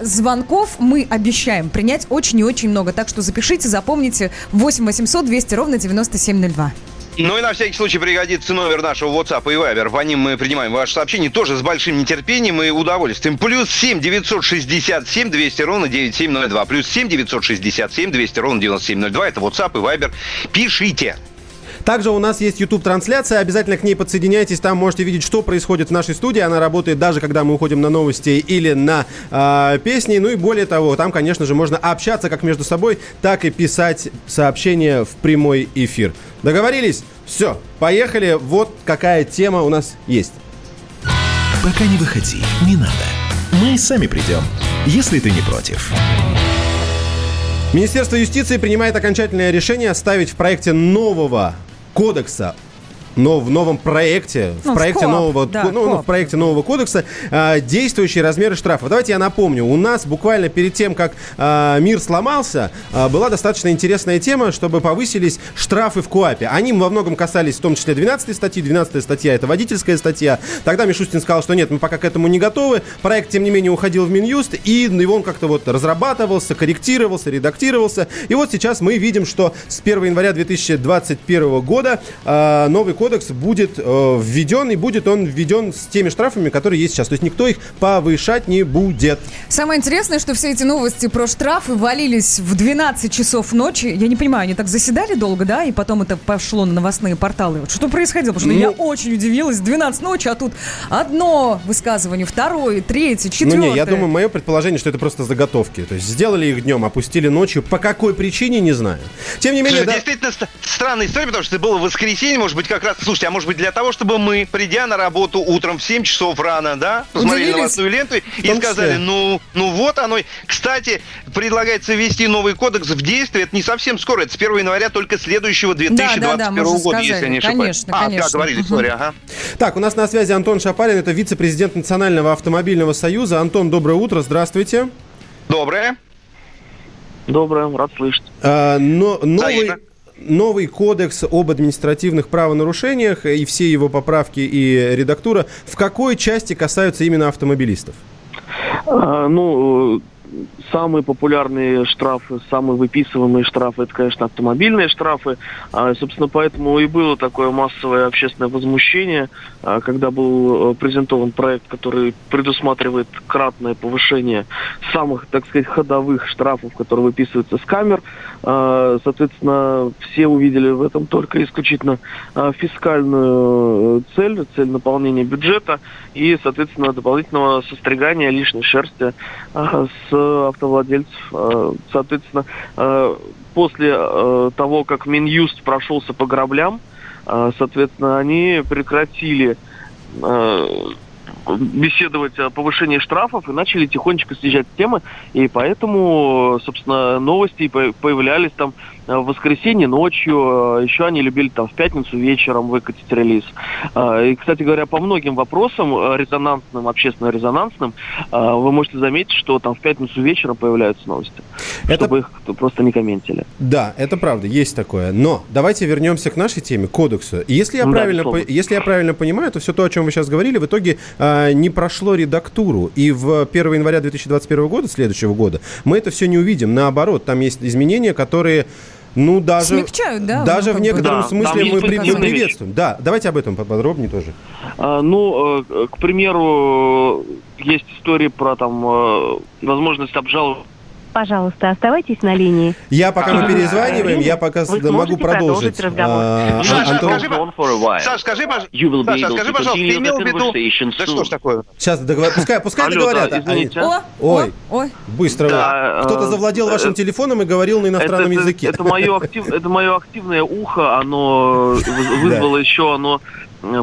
звонков мы обещаем принять очень и очень много. Так что запишите, запомните 8 800 200 ровно 9702. Ну и на всякий случай пригодится номер нашего WhatsApp и Viber. По ним мы принимаем ваши сообщения тоже с большим нетерпением и удовольствием. Плюс 7-967-200-9702. Плюс 7-967-200-9702. Это WhatsApp и Viber. Пишите. Также у нас есть YouTube-трансляция, обязательно к ней подсоединяйтесь, там можете видеть, что происходит в нашей студии, она работает даже, когда мы уходим на новости или на песни, ну и более того, там, конечно же, можно общаться как между собой, так и писать сообщения в прямой эфир. Договорились? Все, поехали, вот какая тема у нас есть. Пока не выходи, не надо, мы сами придем, если ты не против. Министерство юстиции принимает окончательное решение оставить в проекте нового кодекса, но в новом проекте, в проекте нового кодекса действующие размеры штрафов. Давайте я напомню, у нас буквально перед тем, как мир сломался, была достаточно интересная тема, чтобы повысились штрафы в КоАПе. Они во многом касались в том числе 12-й статьи. 12-я статья – это водительская статья. Тогда Мишустин сказал, что нет, мы пока к этому не готовы. Проект, тем не менее, уходил в Минюст, и его он как-то вот разрабатывался, корректировался, редактировался. И вот сейчас мы видим, что с 1 января 2021 года новый кодекс будет введен, и будет он введен с теми штрафами, которые есть сейчас. То есть никто их повышать не будет. Самое интересное, что все эти новости про штрафы валились в 12 часов ночи. Я не понимаю, они так заседали долго, да? И потом это пошло на новостные порталы. Вот что происходило? Потому что я очень удивилась. 12 ночи, а тут одно высказывание, второе, третье, четвертое. Ну не, я думаю, мое предположение, что это просто заготовки. То есть сделали их днем, опустили ночью. По какой причине, не знаю. Тем не менее, действительно странная история, потому что это было воскресенье, может быть, как раз. Слушайте, а может быть для того, чтобы мы, придя на работу утром в 7 часов рано, да, посмотрели новостную ленту и сказали, ну вот оно. Кстати, предлагается ввести новый кодекс в действие. Это не совсем скоро, это с 1 января только следующего 2021 года, если я не ошибаюсь. Конечно. Да, говорили, sorry, ага. Так, у нас на связи Антон Шапарин, это вице-президент Национального автомобильного союза. Антон, доброе утро, здравствуйте. Доброе. Доброе, рад слышать. Новый кодекс об административных правонарушениях и все его поправки и редактура в какой части касаются именно автомобилистов? Самые популярные штрафы, самые выписываемые штрафы, это, конечно, автомобильные штрафы. Собственно, поэтому и было такое массовое общественное возмущение, когда был презентован проект, который предусматривает кратное повышение самых, так сказать, ходовых штрафов, которые выписываются с камер. Соответственно, все увидели в этом только исключительно фискальную цель наполнения бюджета и, соответственно, дополнительного состригания лишней шерсти с автовладельцев. Соответственно, после того, как Минюст прошелся по граблям, соответственно, они прекратили беседовать о повышении штрафов и начали тихонечко снижать темы. И поэтому, собственно, новости появлялись там в воскресенье ночью. Еще они любили там в пятницу вечером выкатить релиз. И, кстати говоря, по многим вопросам резонансным, общественно-резонансным, вы можете заметить, что там в пятницу вечером появляются новости. Чтобы их просто не комментили. Да, это правда, есть такое. Но давайте вернемся к нашей теме, кодексу. Если я, правильно понимаю, то все то, о чем вы сейчас говорили, в итоге не прошло редактуру. И в 1 января 2021 года, следующего года, мы это все не увидим. Наоборот, там есть изменения, которые... Ну, даже, смягчают, да? Даже в некотором смысле мы приветствуем. Да, давайте об этом поподробнее тоже. К примеру, есть истории про там возможность обжаловать. Пожалуйста, оставайтесь на линии. Я пока мы перезваниваем, я пока могу продолжить разговор. Саша, скажи, пожалуйста, ты имел в виду... Да что ж такое? Сейчас договорим. Пускай договорят. Ой, быстро. Да, кто-то завладел вашим телефоном и говорил на иностранном языке. Это мое активное ухо, оно вызвало еще оно...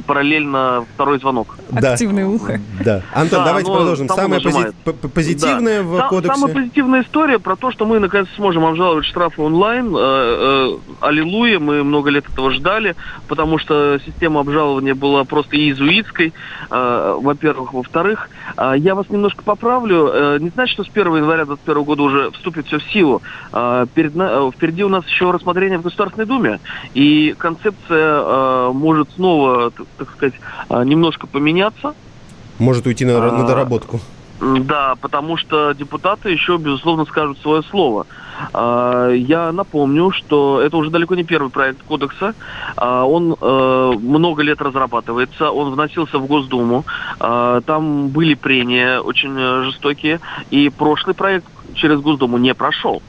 параллельно второй звонок. Активное ухо. Да. Антон, давайте продолжим. Самая позитивная в кодексе. Самая позитивная история про то, что мы наконец сможем обжаловать штрафы онлайн. Аллилуйя, мы много лет этого ждали, потому что система обжалования была просто иезуитской, во-первых. Во-вторых, я вас немножко поправлю. Не значит, что с 1 января 2021 года уже вступит все в силу. Впереди у нас еще рассмотрение в Государственной Думе, и концепция может снова, так сказать, немножко поменяться. Может уйти на доработку. Да, потому что депутаты еще, безусловно, скажут свое слово. Я напомню, что это уже далеко не первый проект кодекса. Он много лет разрабатывается, он вносился в Госдуму. Там были прения очень жестокие, и прошлый проект через Госдуму не прошел.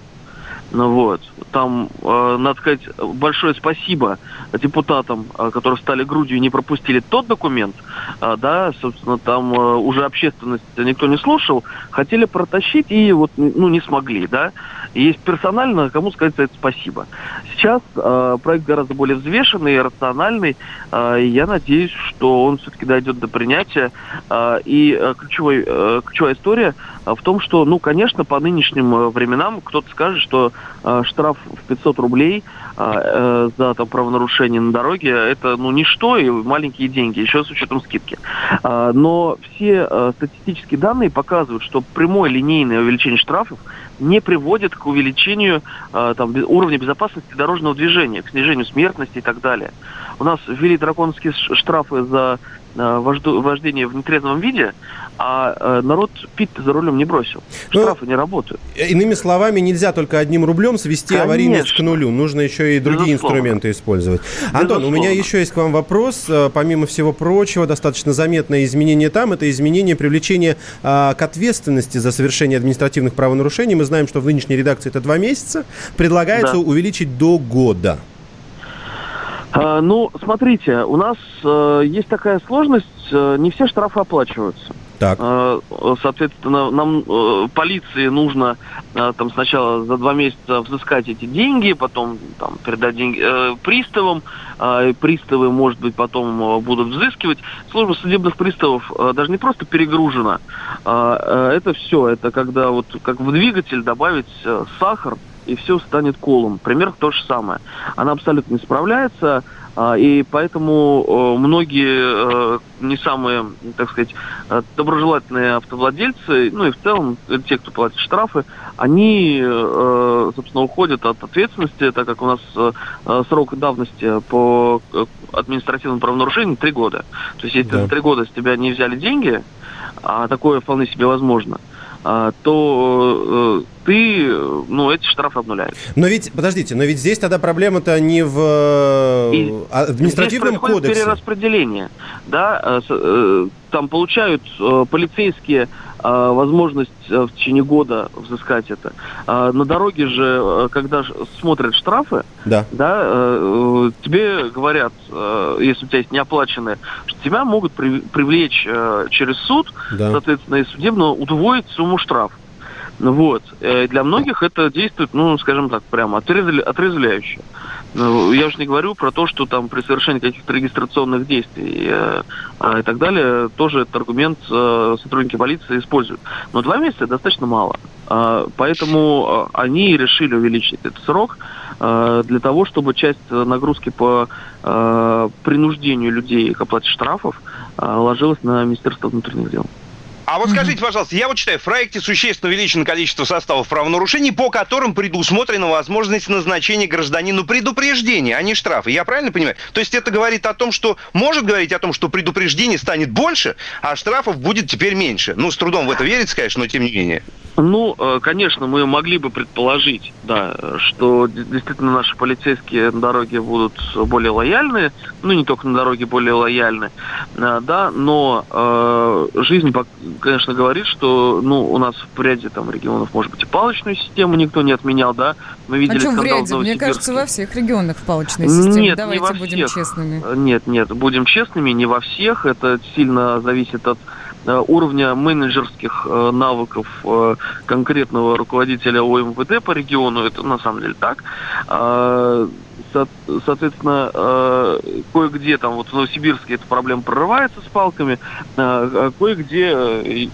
Там, надо сказать, большое спасибо депутатам, которые стали грудью и не пропустили тот документ. Собственно, там уже общественность никто не слушал, хотели протащить и не смогли, да. И есть персонально, кому сказать за это спасибо. Сейчас проект гораздо более взвешенный и рациональный. И я надеюсь, что он все-таки дойдет до принятия. И ключевая история в том, что, конечно, по нынешним временам кто-то скажет, что штраф в 500 рублей за правонарушение на дороге – это ничто и маленькие деньги, еще с учетом скидки. Но все статистические данные показывают, что прямое линейное увеличение штрафов не приводит к увеличению уровня безопасности дорожного движения, к снижению смертности и так далее. У нас ввели драконовские штрафы за вождение в нетрезвом виде, а народ пить-то за рулем не бросил. Штрафы не работают. Иными словами, нельзя только одним рублем свести аварийность к нулю. Нужно еще и другие инструменты использовать. Антон, у меня еще есть к вам вопрос. Помимо всего прочего, достаточно заметное изменение там. Это изменение привлечения к ответственности за совершение административных правонарушений. Мы знаем, что в нынешней редакции это 2 месяца. Предлагается увеличить до года. Смотрите, у нас есть такая сложность, не все штрафы оплачиваются. Так. Соответственно, нам полиции нужно сначала за 2 месяца взыскать эти деньги, потом передать деньги приставам, приставы, может быть, потом будут взыскивать. Служба судебных приставов даже не просто перегружена. Это все, это когда как в двигатель добавить сахар, и все станет колом. Пример то же самое. Она абсолютно не справляется, и поэтому многие не самые, так сказать, доброжелательные автовладельцы, и в целом те, кто платит штрафы, они, собственно, уходят от ответственности, так как у нас срок давности по административному правонарушению 3 года. То есть, если 3 года с тебя не взяли деньги, а такое вполне себе возможно, то ты, эти штрафы обнуляют. Но ведь здесь тогда проблема-то не в административном кодексе. Здесь происходит перераспределение, там получают полицейские возможность в течение года взыскать это. На дороге же, когда смотрят штрафы, тебе говорят, если у тебя есть неоплаченные, что тебя могут привлечь через суд, соответственно, и судебно удвоить сумму штрафа. Для многих это действует, скажем так, прямо отрезвляюще. Я же не говорю про то, что там при совершении каких-то регистрационных действий и так далее, тоже этот аргумент сотрудники полиции используют. Но 2 месяца достаточно мало. Поэтому они решили увеличить этот срок для того, чтобы часть нагрузки по принуждению людей к оплате штрафов ложилась на Министерство внутренних дел. А вот скажите, пожалуйста, я вот читаю, в проекте существенно увеличено количество составов правонарушений, по которым предусмотрена возможность назначения гражданину предупреждения, а не штрафа. Я правильно понимаю? То есть это говорит о том, что... Может говорить о том, что предупреждений станет больше, а штрафов будет теперь меньше. Ну, с трудом в это верится, конечно, но тем не менее. Ну, конечно, мы могли бы предположить, да, что действительно наши полицейские на дороге будут более лояльны. Ну, не только на дороге более лояльны, да, но жизнь... конечно, говорит, что у нас в ряде там регионов, может быть, и палочную систему никто не отменял, да? Мы видели скандал в Новосибирске. Мне кажется, во всех регионах палочная система. Нет, давайте не во всех. Будем честными. Нет, будем честными, не во всех. Это сильно зависит от уровня менеджерских навыков конкретного руководителя ОМВД по региону. Это на самом деле так. Соответственно, кое-где там вот в Новосибирске эта проблема прорывается с палками, а кое-где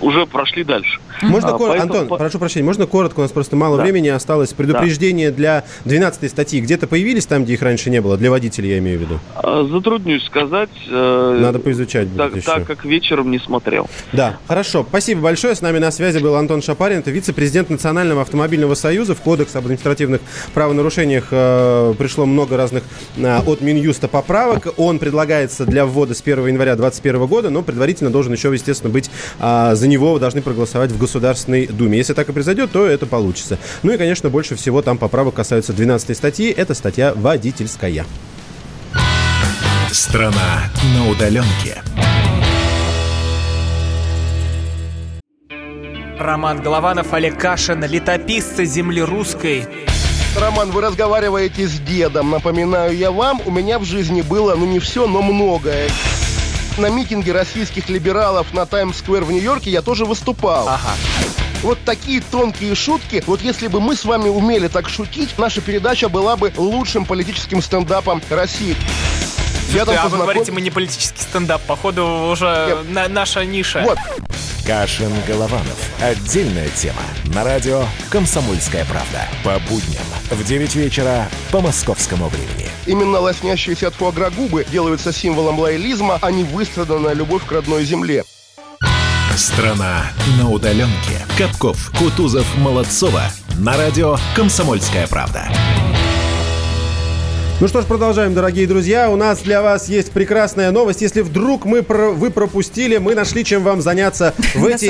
уже прошли дальше. Можно Антон, прошу прощения, можно коротко? У нас просто мало времени осталось. Предупреждение для 12-й статьи где-то появились там, где их раньше не было? Для водителей, я имею в виду. Затруднюсь сказать. Надо поизучать будет так, еще. Так как вечером не смотрел. Да, хорошо. Спасибо большое. С нами на связи был Антон Шапарин. Это вице-президент Национального автомобильного союза. В Кодекс об административных правонарушениях пришло много разных от Минюста поправок. Он предлагается для ввода с 1 января 2021 года, но предварительно должен еще, естественно, быть... За него должны проголосовать в Государственной Думе. Если так и произойдет, то это получится. Ну и, конечно, больше всего там поправок касаются 12-й статьи. Это статья водительская. Страна на удаленке. Роман Голованов, Олег Кашин, летописцы земли русской. Роман, вы разговариваете с дедом. Напоминаю я вам, у меня в жизни было, не все, но многое. На митинге российских либералов на Таймс-сквер в Нью-Йорке я тоже выступал. Ага. Вот такие тонкие шутки. Вот если бы мы с вами умели так шутить, наша передача была бы лучшим политическим стендапом России. Вы говорите, мы не политический стендап. Походу, уже наша ниша. Вот. Кашин-Голованов. Отдельная тема. На радио «Комсомольская правда». По будням в 9 вечера по московскому времени. Именно лоснящиеся от фуагра губы делаются символом лоялизма, а не выстраданная любовь к родной земле. Страна на удаленке. Капков, Кутузов, Молодцова. На радио «Комсомольская правда». Ну что ж, продолжаем, дорогие друзья. У нас для вас есть прекрасная новость. Если вдруг вы пропустили, мы нашли, чем вам заняться в эти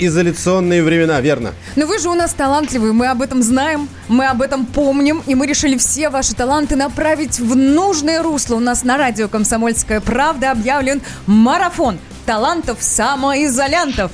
изоляционные времена, верно? Но вы же у нас талантливые, мы об этом знаем, мы об этом помним, и мы решили все ваши таланты направить в нужное русло. У нас на радио «Комсомольская правда» объявлен марафон талантов-самоизолянтов.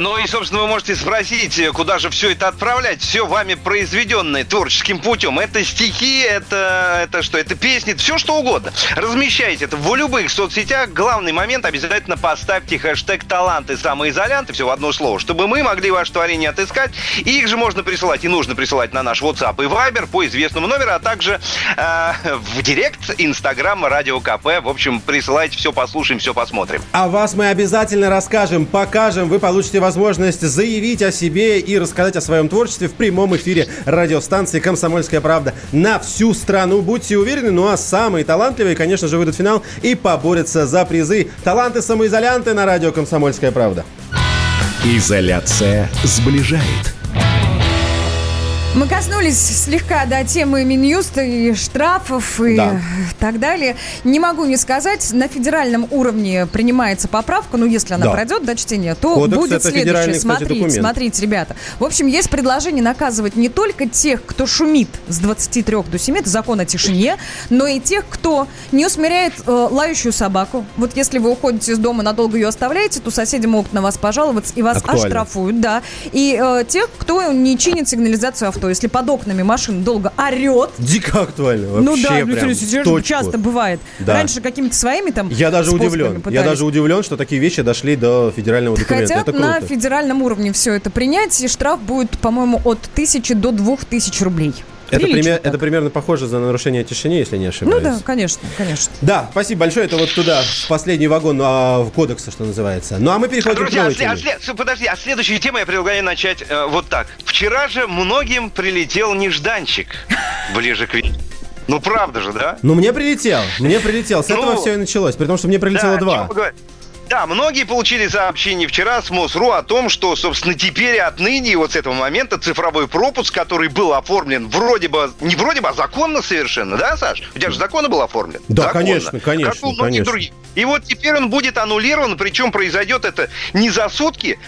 Ну и, собственно, вы можете спросить, куда же все это отправлять? Все вами произведенное творческим путем. Это стихи, это что? Это песни, все что угодно. Размещайте это в любых соцсетях. Главный момент, обязательно поставьте хэштег «Таланты самоизолянты», все в одно слово, чтобы мы могли ваше творение отыскать. И их же можно присылать и нужно присылать на наш WhatsApp и Viber по известному номеру, а также в директ Инстаграма Радио КП. В общем, присылайте, все послушаем, все посмотрим. А вас мы обязательно расскажем, покажем, вы получите возможность заявить о себе и рассказать о своем творчестве в прямом эфире радиостанции «Комсомольская правда» на всю страну. Будьте уверены, а самые талантливые, конечно же, выйдут в финал и поборются за призы. Таланты-самоизолянты на радио «Комсомольская правда». Изоляция сближает. Мы коснулись слегка темы Минюста и штрафов и так далее. Не могу не сказать, на федеральном уровне принимается поправка, если она пройдет до чтения, то Кодекс будет следующее. Смотрите, ребята. В общем, есть предложение наказывать не только тех, кто шумит с 23 до 7, это закон о тишине, но и тех, кто не усмиряет лающую собаку. Вот если вы уходите из дома, надолго ее оставляете, то соседи могут на вас пожаловаться и вас оштрафуют. Да. И тех, кто не чинит сигнализацию авто. Если под окнами машина долго орет. Дико актуально вообще. Прям часто бывает. Да. Раньше какими-то своими там способами Я даже удивлен, что такие вещи дошли до федерального документа. Хотят на федеральном уровне все это принять, и штраф будет, по-моему, от 1000 до 2000 рублей. Это примерно похоже за нарушение тишины, если не ошибаюсь. Ну да, конечно. Да, спасибо большое. Это вот туда, в последний вагон в кодекса, что называется. Ну а мы переходим к новой теме. Подожди, а следующую тему я предлагаю начать вот так. Вчера же многим прилетел нежданчик ближе к вечеру. Ну правда же, да? Ну мне прилетел. С этого все и началось, при том, что мне прилетело два. Да, многие получили сообщение вчера с МОСРУ о том, что, собственно, теперь отныне, вот с этого момента, цифровой пропуск, который был оформлен вроде бы, а законно совершенно, да, Саш? У тебя же законно был оформлен? Да, законно. Конечно. Как у многих других. И вот теперь он будет аннулирован, причем произойдет это не за сутки,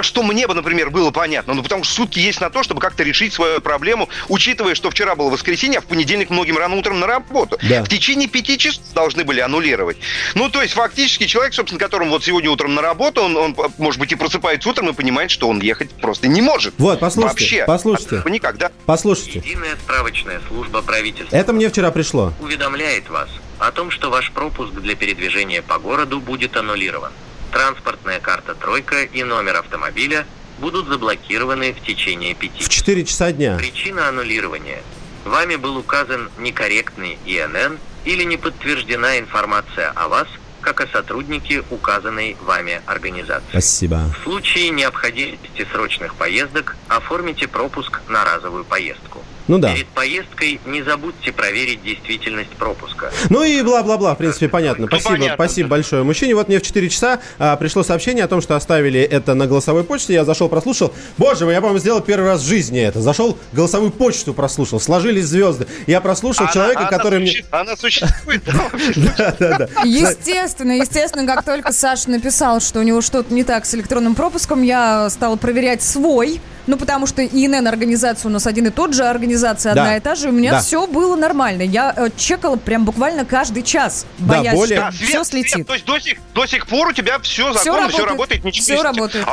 что мне бы, например, было понятно, ну, потому что сутки есть на то, чтобы как-то решить свою проблему, учитывая, что вчера было воскресенье, а в понедельник многим рано утром на работу. Да. В течение 5 часов должны были аннулировать. Ну, то есть, фактически, человек, собственно, которым вот сегодня утром на работу, он, может быть, и просыпается утром и понимает, что он ехать просто не может. Вот, послушайте. Никак, да? Послушайте. Единая справочная служба правительства. Это мне вчера пришло. Уведомляет вас о том, что ваш пропуск для передвижения по городу будет аннулирован. Транспортная карта «Тройка» и номер автомобиля будут заблокированы в течение 5 часов. В 4 часа дня. Причина аннулирования. Вами был указан некорректный ИНН или не подтверждена информация о вас, как о сотруднике указанной вами организации. Спасибо. В случае необходимости срочных поездок оформите пропуск на разовую поездку. Ну да. Перед поездкой не забудьте проверить действительность пропуска. Ну и бла-бла-бла, в принципе, понятно. Спасибо большое мужчине. Вот мне в 4 часа пришло сообщение о том, что оставили это на голосовой почте. Я зашел, прослушал. Боже мой, я, по-моему, сделал первый раз в жизни это. Зашел, голосовую почту прослушал. Сложились звезды. Я прослушал человека, который мне... Она существует, да? Естественно, как только Саша написал, что у него что-то не так с электронным пропуском, я стала проверять свой. Ну, потому что ИНН организация у нас один и тот же, организация одна и та же, и у меня все было нормально. Я чекала прям буквально каждый час, боясь, что все слетит. То есть до сих пор у тебя все законно, все работает, ничего не работает.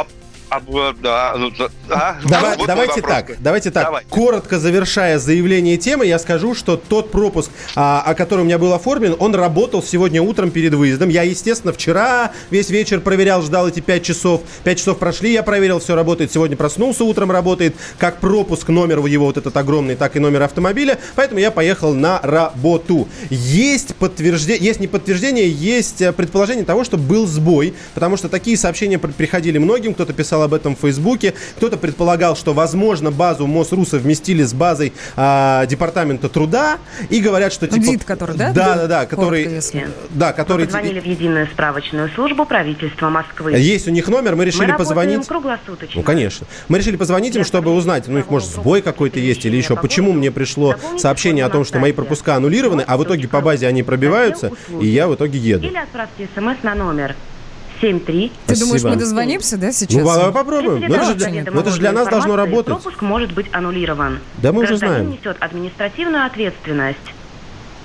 Давайте так. Коротко завершая заявление темы, я скажу, что тот пропуск, о котором у меня был оформлен, он работал сегодня утром перед выездом. Я, естественно, вчера весь вечер проверял, ждал эти 5 часов. 5 часов прошли, я проверил, все работает. Сегодня проснулся, утром работает. Как пропуск, номер его вот этот огромный, так и номер автомобиля. Поэтому я поехал на работу. Есть предположение того, что был сбой, потому что такие сообщения приходили многим. Кто-то писал об этом в Фейсбуке. Кто-то предполагал, что, возможно, базу МОСРУ совместили с базой Департамента труда и говорят, что... Типа, ДИТ, который, да? Да, который... Позвонили в единую справочную службу правительства Москвы. Есть у них номер, мы решили позвонить... круглосуточно. Ну, конечно. Мы решили позвонить им, чтобы узнать, ну, их, может, сбой какой-то есть или еще. Почему мне пришло сообщение о том, что мои пропуска аннулированы, а в итоге по базе они пробиваются, и я в итоге еду. Или отправьте СМС на номер 7-3. Ты думаешь, мы дозвонимся, да, сейчас? Ну, попробуем. Это же для нас должно работать. Пропуск может быть аннулирован. Да мы уже знаем. Гражданин несет административную ответственность.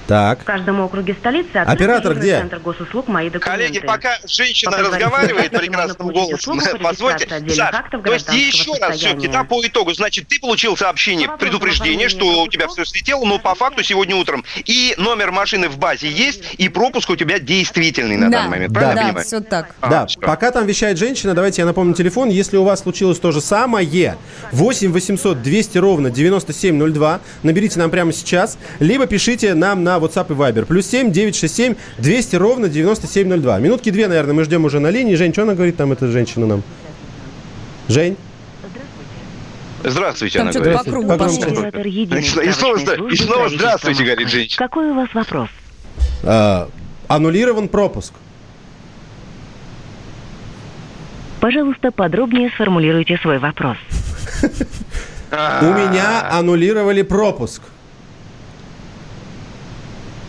Так. В каждом округе столицы оператор где? Центр госуслуг «Мои документы». Коллеги, пока женщина разговаривает прекрасным голосом, позвольте, Саш, то есть еще раз все-таки, да, по итогу, значит, ты получил сообщение, предупреждение, что у тебя все слетело, но по факту сегодня утром и номер машины в базе есть, и пропуск у тебя действительный на данный момент, правильно я понимаю? Да, все так. Да, пока там вещает женщина, давайте я напомню телефон, если у вас случилось то же самое, 8-800-200-97-02, наберите нам прямо сейчас, либо пишите нам на WhatsApp и Viber. +7 967 200 97 02. Минутки две, наверное, мы ждем уже на линии. Жень, что она говорит там, эта женщина нам? Жень? Здравствуйте, там она говорит. И снова здравствуйте, говорит женщина. Какой у вас вопрос? Аннулирован пропуск. Пожалуйста, подробнее сформулируйте свой вопрос. У меня аннулировали пропуск.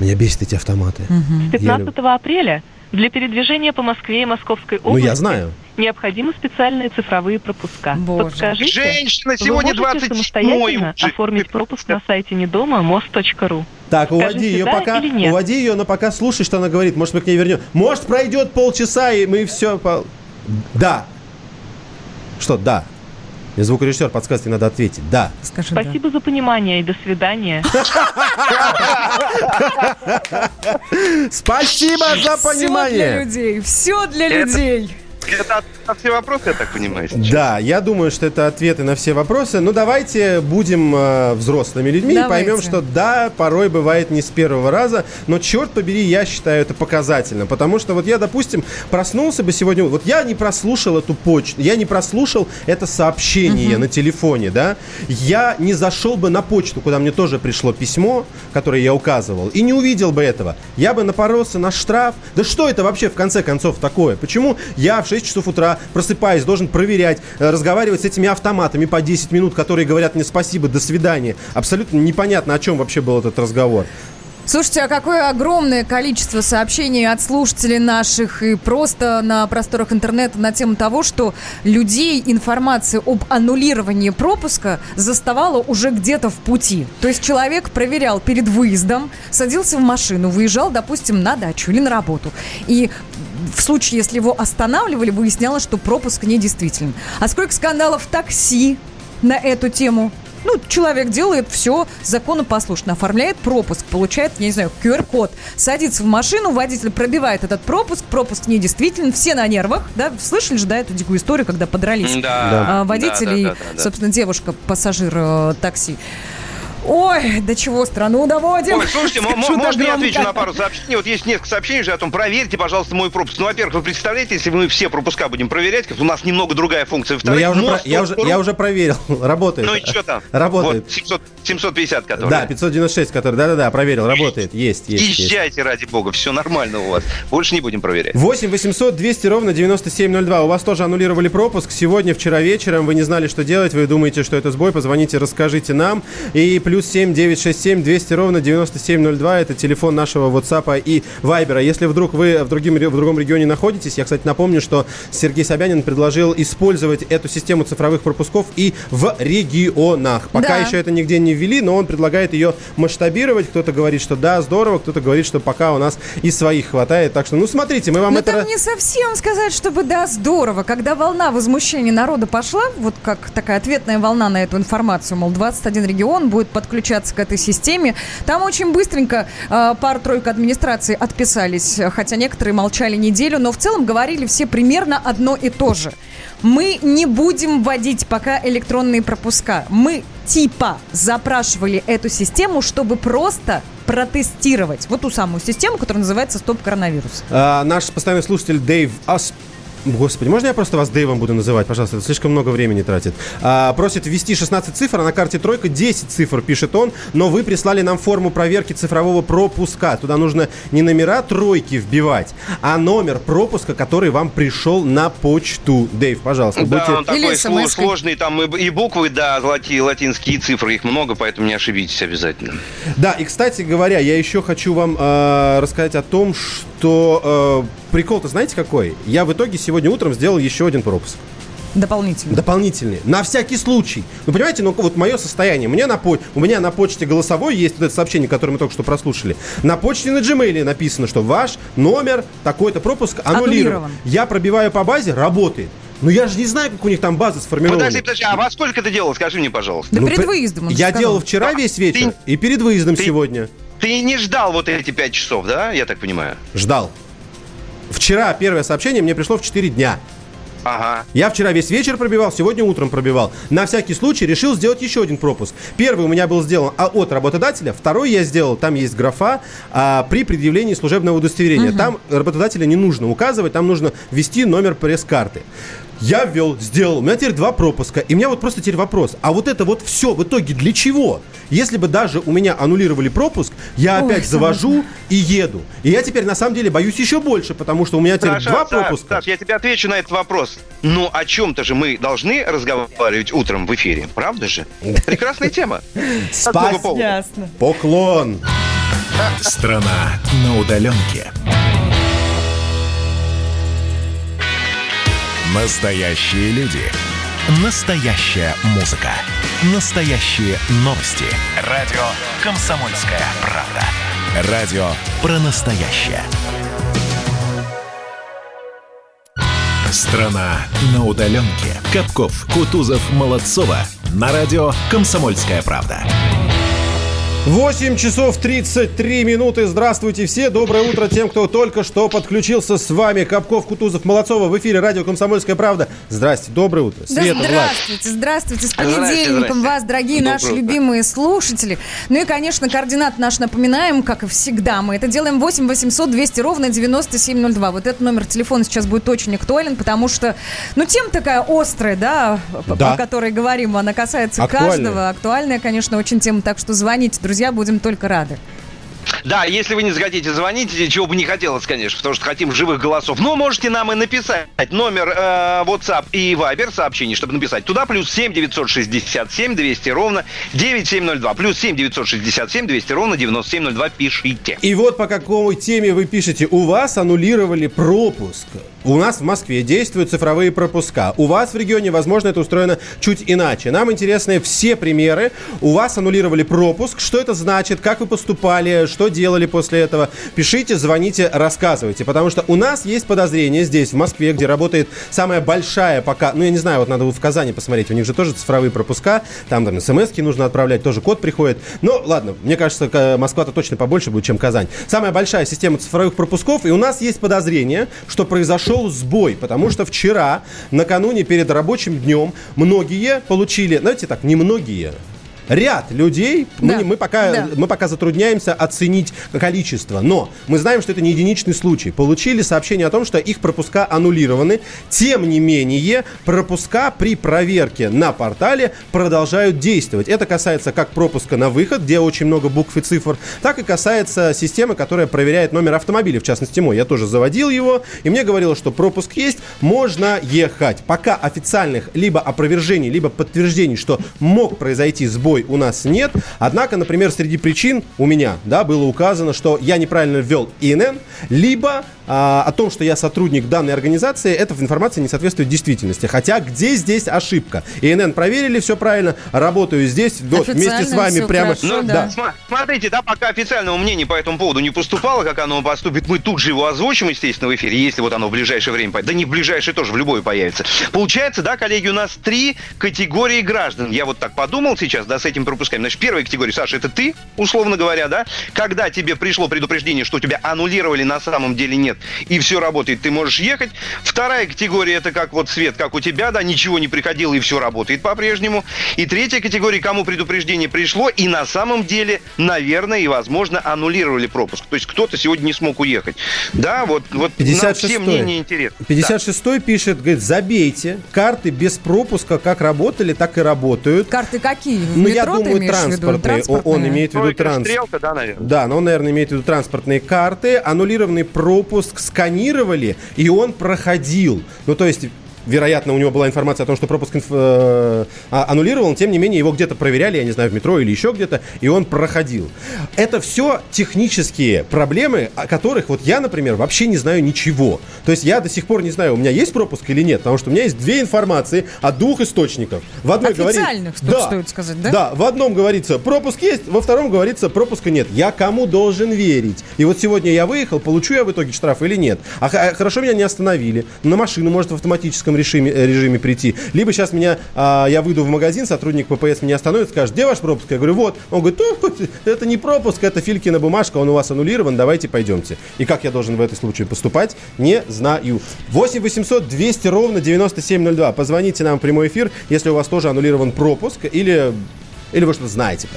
Меня бесят эти автоматы. С 15 апреля для передвижения по Москве и Московской области необходимы специальные цифровые пропуска. Боже. Подскажите, женщина, сегодня вы можете самостоятельно оформить пропуск на сайте недома mos.ru. Так, уводи ее, но пока слушай, что она говорит. Может, мы к ней вернем. Может, пройдет полчаса, и мы все... Да. Что, да? Мне звукорежиссер подсказки надо ответить. Да. Скажи, спасибо за понимание и до свидания. Спасибо за понимание. Все для людей. Это ответы на все вопросы, я так понимаю, сейчас. Да, я думаю, что это ответы на все вопросы. Ну, давайте будем взрослыми людьми и поймем, что да, порой бывает не с первого раза, но, черт побери, я считаю это показательно. Потому что вот я, допустим, проснулся бы сегодня... Вот я не прослушал эту почту, я не прослушал это сообщение на телефоне, да? Я не зашел бы на почту, куда мне тоже пришло письмо, которое я указывал, и не увидел бы этого. Я бы напоролся на штраф. Да что это вообще, в конце концов, такое? Почему я в 6 часов утра просыпаюсь, должен проверять, разговаривать с этими автоматами по 10 минут, которые говорят мне спасибо, до свидания? Абсолютно непонятно, о чем вообще был этот разговор. Слушайте, а какое огромное количество сообщений от слушателей наших и просто на просторах интернета на тему того, что людей информация об аннулировании пропуска заставала уже где-то в пути. То есть человек проверял перед выездом, садился в машину, выезжал, допустим, на дачу или на работу. И в случае, если его останавливали, выяснялось, что пропуск недействителен. А сколько скандалов в такси на эту тему? Ну, человек делает все законопослушно, оформляет пропуск, получает, я не знаю, QR-код, садится в машину, водитель пробивает этот пропуск, пропуск недействителен, все на нервах, да, слышали же, да, эту дикую историю, когда подрались водители и, собственно, девушка, пассажир такси. Ой, до чего страну доводим? Ой, слушайте, можно я отвечу на пару сообщений? Вот есть несколько сообщений уже о том, проверьте, пожалуйста, мой пропуск. Ну, во-первых, вы представляете, если мы все пропуска будем проверять, как у нас немного другая функция. Во-вторых, я уже проверил, работает. Ну и что там? Работает. Вот 750, который. Да, 596, который, да-да-да, проверил, работает, есть. Езжайте, ради бога, все нормально у вас. Больше не будем проверять. 8-800-200-97-02. У вас тоже аннулировали пропуск. Сегодня, вчера вечером, вы не знали, что делать, вы думаете, что это сбой, позвоните, расскажите нам. И +7 967 200 ровно 97 02. Это телефон нашего WhatsApp и Viber. Если вдруг вы в другом регионе находитесь, я, кстати, напомню, что Сергей Собянин предложил использовать эту систему цифровых пропусков и в регионах. Пока еще это нигде не ввели, но он предлагает ее масштабировать. Кто-то говорит, что да, здорово, кто-то говорит, что пока у нас и своих хватает. Так что, ну, смотрите, мы вам но это... Ну, там не совсем сказать, чтобы да, здорово. Когда волна возмущения народа пошла, вот как такая ответная волна на эту информацию, мол, 21 регион будет подключаться к этой системе. Там очень быстренько пара-тройка администраций отписались, хотя некоторые молчали неделю, но в целом говорили все примерно одно и то же. Мы не будем вводить пока электронные пропуска. Мы типа запрашивали эту систему, чтобы просто протестировать вот ту самую систему, которая называется «Стоп-коронавирус». Наш постоянный слушатель Дэйв Аспер. Господи, можно я просто вас Дэйвом буду называть? Пожалуйста, это слишком много времени тратит. Просит ввести 16 цифр, а на карте тройка 10 цифр, пишет он. Но вы прислали нам форму проверки цифрового пропуска. Туда нужно не номера тройки вбивать, а номер пропуска, который вам пришел на почту. Дэйв, пожалуйста, будьте... Да, он такой сложный, там и буквы, да, латинские цифры, их много, поэтому не ошибитесь обязательно. Да, и, кстати говоря, я еще хочу вам рассказать о том, что... Прикол-то знаете какой? Я в итоге сегодня утром сделал еще один пропуск. Дополнительный. На всякий случай. Ну, понимаете, ну вот мое состояние. У меня на почте голосовой есть вот это сообщение, которое мы только что прослушали. На почте на Gmail написано, что ваш номер, такой-то пропуск аннулирован. Я пробиваю по базе, работает. Ну, я же не знаю, как у них там база сформирована. Подожди, а во сколько ты делал? Скажи мне, пожалуйста. Да ну, перед выездом. Я делал вчера весь вечер и перед выездом сегодня. Ты не ждал вот эти 5 часов, да? Я так понимаю. Ждал. Вчера первое сообщение мне пришло в 4 дня. Ага. Я вчера весь вечер пробивал, сегодня утром пробивал. На всякий случай решил сделать еще один пропуск. Первый у меня был сделан от работодателя, второй я сделал, там есть графа при предъявлении служебного удостоверения. Угу. Там работодателя не нужно указывать, там нужно ввести номер пресс-карты. Я ввел, сделал. У меня теперь 2 пропуска. И у меня вот просто теперь вопрос. А вот это вот все в итоге для чего? Если бы даже у меня аннулировали пропуск, я опять завожу и еду. И я теперь на самом деле боюсь еще больше, потому что у меня теперь 2 пропуска. Саш, я тебе отвечу на этот вопрос. Ну, о чем-то же мы должны разговаривать утром в эфире. Правда же? Прекрасная тема. Спасибо. Ясно. Поклон. Страна на удаленке. Настоящие люди. Настоящая музыка. Настоящие новости. Радио «Комсомольская правда». Радио про настоящее. Страна на удаленке. Капков, Кутузов, Молодцова. На радио «Комсомольская правда». 8 часов 33 минуты. Здравствуйте все. Доброе утро тем, кто только что подключился. С вами Капков, Кутузов, Молодцова. В эфире радио «Комсомольская правда». Здрасте. Доброе утро. Света, да, здравствуйте. Здравствуйте. С понедельником вас, дорогие наши любимые слушатели. Ну и, конечно, координаты наши напоминаем, как и всегда. Мы это делаем 8 800 200 ровно 9702. Вот этот номер телефона сейчас будет очень актуален, потому что, ну, тема такая острая, да, о которой говорим, она касается каждого. Актуальная, конечно, очень тема. Так что звоните, друзья, будем только рады. Да, если вы не сгодите, звоните, чего бы не хотелось, конечно, потому что хотим живых голосов. Но можете нам и написать номер WhatsApp и Viber сообщений, чтобы написать туда, плюс 7 967 200 ровно 9702, плюс 7 967 200 ровно 9702. Пишите. И вот по какой теме вы пишете. У вас аннулировали пропуск. У нас в Москве действуют цифровые пропуска. У вас в регионе, возможно, это устроено чуть иначе. Нам интересны все примеры. У вас аннулировали пропуск. Что это значит? Как вы поступали? Что делали после этого? Пишите, звоните, рассказывайте. Потому что у нас есть подозрение здесь, в Москве, где работает самая большая пока... Ну, я не знаю, вот надо в Казани посмотреть. У них же тоже цифровые пропуска. Там смс-ки нужно отправлять, тоже код приходит. Но, ладно, мне кажется, Москва-то точно побольше будет, чем Казань. Самая большая система цифровых пропусков. И у нас есть подозрение, что произошло сбой, потому что вчера, накануне перед рабочим днем, многие получили, знаете так, не многие, ряд людей, да. мы пока затрудняемся оценить количество, но мы знаем, что это не единичный случай, получили сообщение о том, что их пропуска аннулированы. Тем не менее, пропуска при проверке на портале продолжают действовать. Это касается как пропуска на выход, где очень много букв и цифр, так и касается системы, которая проверяет номер автомобиля, в частности мой. Я тоже заводил его, и мне говорилось, что пропуск есть, можно ехать. Пока официальных либо опровержений, либо подтверждений, что мог произойти сбой, у нас нет. Однако, например, среди причин у меня, да, было указано, что я неправильно ввел ИНН, либо о том, что я сотрудник данной организации, эта информация не соответствует действительности. Хотя где здесь ошибка? ИНН проверили, все правильно, работаю здесь, вот, вместе с вами прямо. Хорошо, да. Да. Смотрите, да, пока официального мнения по этому поводу не поступало, как оно поступит, мы тут же его озвучим, естественно, в эфире, если вот оно в ближайшее время появится. Да не в ближайшее, тоже в любое появится. Получается, да, коллеги, у нас три категории граждан. Я вот так подумал сейчас, да, с этими пропусками. Значит, первая категория, Саша, это ты, условно говоря, да, когда тебе пришло предупреждение, что тебя аннулировали, на самом деле нет, и все работает, ты можешь ехать. Вторая категория, это как вот, Свет, как у тебя, да, ничего не приходило, и все работает по-прежнему. И третья категория, кому предупреждение пришло, и на самом деле, наверное, и возможно, аннулировали пропуск. То есть кто-то сегодня не смог уехать. Да, вот нам всем мнение интересно. 56-й пишет, говорит, забейте, карты без пропуска как работали, так и работают. Карты какие? Ну, я думаю, транспортные. Он имеет в виду транспорт. Да, но он, наверное, имеет в виду транспортные карты. Аннулированный пропуск сканировали, и он проходил. Ну, то есть... Вероятно, у него была информация о том, что пропуск аннулирован, тем не менее, его где-то проверяли, я не знаю, в метро или еще где-то, и он проходил. Это все технические проблемы, о которых вот я, например, вообще не знаю ничего. То есть я до сих пор не знаю, у меня есть пропуск или нет, потому что у меня есть две информации от двух источников. В одной официальных, да, стоит сказать, да? Да, в одном говорится, пропуск есть, во втором говорится, пропуска нет. Я кому должен верить? И вот сегодня я выехал, получу я в итоге штраф или нет? А хорошо, меня не остановили, на машину может в автоматическом режиме прийти. Либо сейчас меня, я выйду в магазин, сотрудник ППС меня остановит, скажет, где ваш пропуск? Я говорю, вот. Он говорит, это не пропуск, это Филькина бумажка, он у вас аннулирован, давайте пойдемте. И как я должен в этом случае поступать, не знаю. 8 800 200 ровно 9702. Позвоните нам в прямой эфир, если у вас тоже аннулирован пропуск или вы что-то знаете.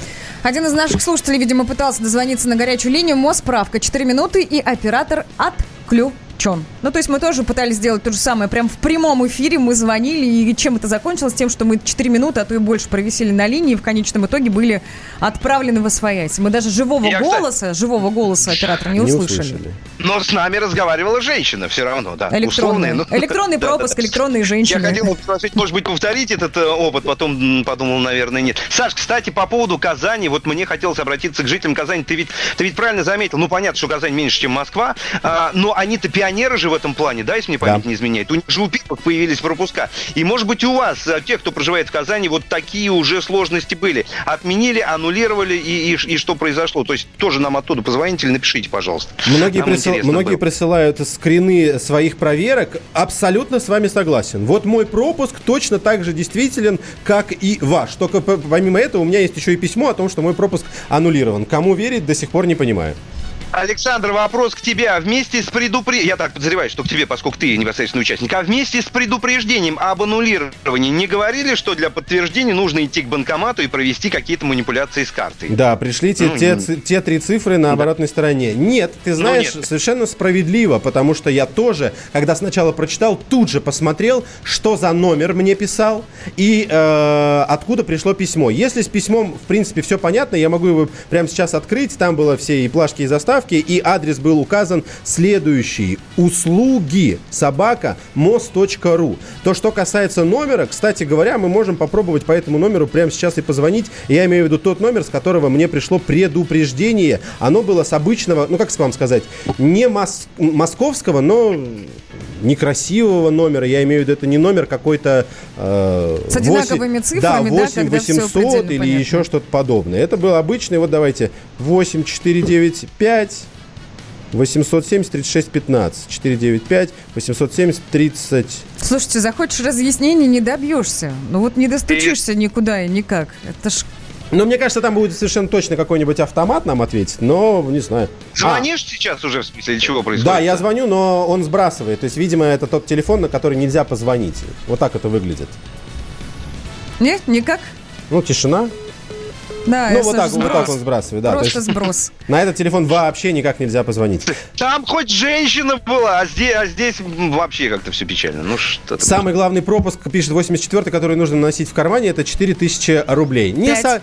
Один из наших слушателей, видимо, пытался дозвониться на горячую линию. Мосправка. 4 минуты и оператор отключен. Ну, то есть мы тоже пытались сделать то же самое. Прям в прямом эфире мы звонили, и чем это закончилось? Тем, что мы 4 минуты, а то и больше провисели на линии, и в конечном итоге были отправлены во свояси. Мы даже живого голоса оператора не услышали. Но с нами разговаривала женщина все равно, да. Электронный пропуск, электронные женщины. Я хотел спросить, может быть, повторить этот опыт, потом подумал, наверное, нет. Саш, кстати, по поводу Казани, вот мне хотелось обратиться к жителям Казани. Ты ведь правильно заметил, ну, понятно, что Казань меньше, чем Москва, но они-то пионеры. пенсионеры же в этом плане, да, если мне память не изменяет, у них же у первых появились пропуска. И, может быть, у вас, тех, кто проживает в Казани, вот такие уже сложности были. Отменили, аннулировали, и что произошло? То есть тоже нам оттуда позвоните или напишите, пожалуйста. Многие присылают скрины своих проверок. Абсолютно с вами согласен. Вот мой пропуск точно так же действителен, как и ваш. Только помимо этого у меня есть еще и письмо о том, что мой пропуск аннулирован. Кому верить, до сих пор не понимаю. Александр, вопрос к тебе. Вместе с предупреждением... Я так подозреваю, что к тебе, поскольку ты непосредственный участник. А вместе с предупреждением об аннулировании не говорили, что для подтверждения нужно идти к банкомату и провести какие-то манипуляции с картой? Да, пришлите те три цифры на оборотной стороне. Нет, ты знаешь, совершенно справедливо, потому что я тоже, когда сначала прочитал, тут же посмотрел, что за номер мне писал и откуда пришло письмо. Если с письмом, в принципе, все понятно, я могу его прямо сейчас открыть. Там было все и плашки, и заставки. И адрес был указан следующий: услуги@mos.ru. То, что касается номера, кстати говоря, мы можем попробовать по этому номеру прямо сейчас и позвонить. Я имею в виду тот номер, с которого мне пришло предупреждение. Оно было с обычного, ну как вам сказать, не московского, но некрасивого номера. Я имею в виду, это не номер какой-то... с одинаковыми цифрами, да, 8800 или понятно. Еще что-то подобное. Это был обычный, вот давайте, 8495 870 36 15 495 870 30. Слушайте, захочешь разъяснений, не добьешься. Ну вот не достучишься никуда и никак. Это ж... Ну, мне кажется, там будет совершенно точно какой-нибудь автомат нам ответить, но не знаю. Звонишь сейчас уже, в смысле, чего происходит? Да, я звоню, но он сбрасывает. То есть, видимо, это тот телефон, на который нельзя позвонить. Вот так это выглядит. Нет, никак. Ну, тишина. Да, ну, вот так он сбрасывает. Да. Просто сброс. На этот телефон вообще никак нельзя позвонить. Там хоть женщина была, а здесь вообще как-то все печально. Ну, что-то самый главный пропуск, пишет 84-й, который нужно носить в кармане, это 4000 рублей. 5.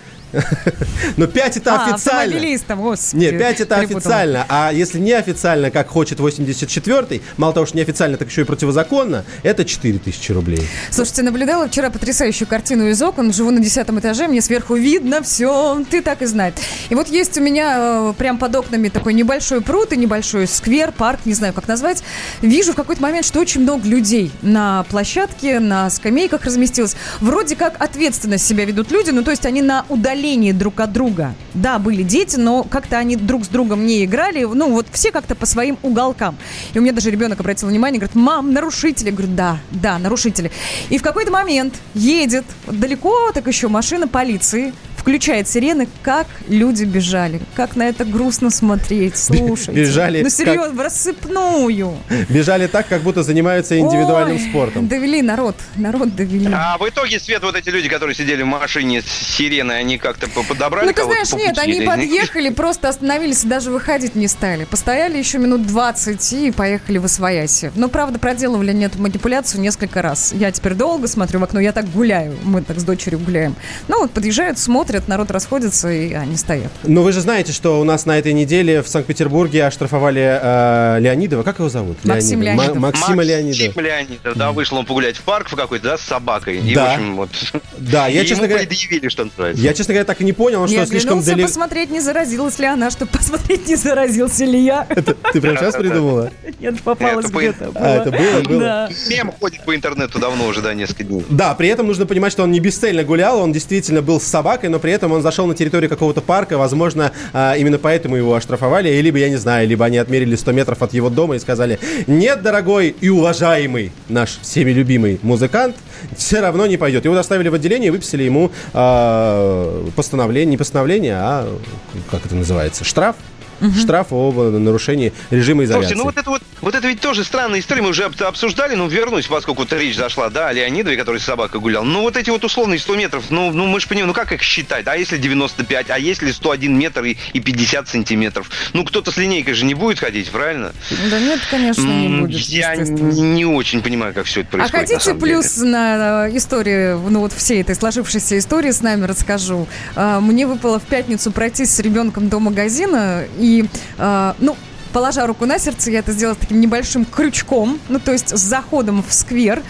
Но 5 это официально. Автомобилистам, господи. Нет, 5 это официально. А если неофициально, как хочет 84-й, мало того, что неофициально, так еще и противозаконно, это 4000 рублей. Слушайте, наблюдала вчера потрясающую картину из окон. Живу на 10 этаже, мне сверху видно все, ты так и знаешь. И вот есть у меня прям под окнами такой небольшой пруд и небольшой сквер, парк, не знаю, как назвать. Вижу в какой-то момент, что очень много людей на площадке, на скамейках разместилось. Вроде как ответственно себя ведут люди, ну то есть они на удалении друг от друга. Да, были дети, но как-то они друг с другом не играли. Ну, вот все как-то по своим уголкам. И у меня даже ребенок обратил внимание, говорит: мам, нарушители. Я говорю: да, нарушители. И в какой-то момент едет далеко, так еще машина полиции, включает сирены, как люди бежали. Как на это грустно смотреть, слушайте. Бежали. Ну, серьезно, в рассыпную. Бежали так, как будто занимаются индивидуальным спортом. Довели народ довели. А в итоге, Свет, вот эти люди, которые сидели в машине с сиреной, они как-то подобрали кого-то? Ну, ты знаешь, нет, они подъехали, просто остановились и даже выходить не стали. Постояли еще минут 20 и поехали восвояси. Но, правда, проделывали эту манипуляцию несколько раз. Я теперь долго смотрю в окно, я так гуляю. Мы так с дочерью гуляем. Ну, вот подъезжают, смотрят, народ расходится, и они стоят. Но вы же знаете, что у нас на этой неделе в Санкт-Петербурге оштрафовали Леонидова. Как его зовут? Максим Леонидов. Максима Леонидова. Максим Леонидов, да, вышел он погулять в парк в какой-то, да, с собакой. И, в общем, вот. Да, я, честно говоря, предъявили, что называется. Я, честно говоря, так и не понял, он что слишком далеко... Не оглянулся посмотреть, не заразилась ли она, чтобы посмотреть, не заразился ли я. Это ты прямо сейчас придумала? Нет, попалась где-то. Это было? Мем ходит по интернету давно уже, да, несколько дней. Да, при этом нужно понимать, что он не бесцельно гулял, он действительно был с собакой, но при этом он зашел на территорию какого-то парка, возможно, именно поэтому его оштрафовали, либо, я не знаю, либо они отмерили 100 метров от его дома и сказали: нет, дорогой и уважаемый наш всеми любимый музыкант, все равно не пойдет. Его доставили в отделение и выписали ему... штраф. Угу. Штраф об нарушении режима изоляции. Слушайте, ну вот это ведь тоже странная история. Мы уже обсуждали, но вернусь, поскольку вот речь зашла, да, о Леонидове, который с собакой гулял. Ну вот эти вот условные 100 метров, ну мы же понимаем, ну как их считать? А если 95, а если 101 метр и 50 сантиметров? Ну кто-то с линейкой же не будет ходить, правильно? Да нет, конечно, не будет. Я не очень понимаю, как все это происходит. А хотите плюс на историю, ну вот всей этой сложившейся истории с нами расскажу? Мне выпало в пятницу пройтись с ребенком до магазина. И, положа руку на сердце, я это сделала таким небольшим крючком, ну, то есть с заходом в сквер.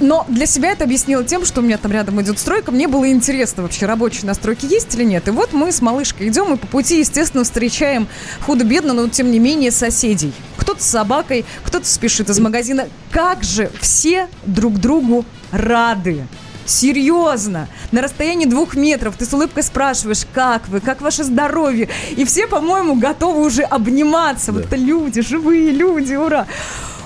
Но для себя это объяснила тем, что у меня там рядом идет стройка. Мне было интересно вообще, рабочие на стройке есть или нет. И вот мы с малышкой идем, и по пути, естественно, встречаем худо-бедно, но тем не менее соседей. Кто-то с собакой, кто-то спешит из магазина. Как же все друг другу рады. Серьезно, на расстоянии 2 метров ты с улыбкой спрашиваешь, как вы, как ваше здоровье, и все, по-моему, готовы уже обниматься, да. Вот это люди, живые люди, ура!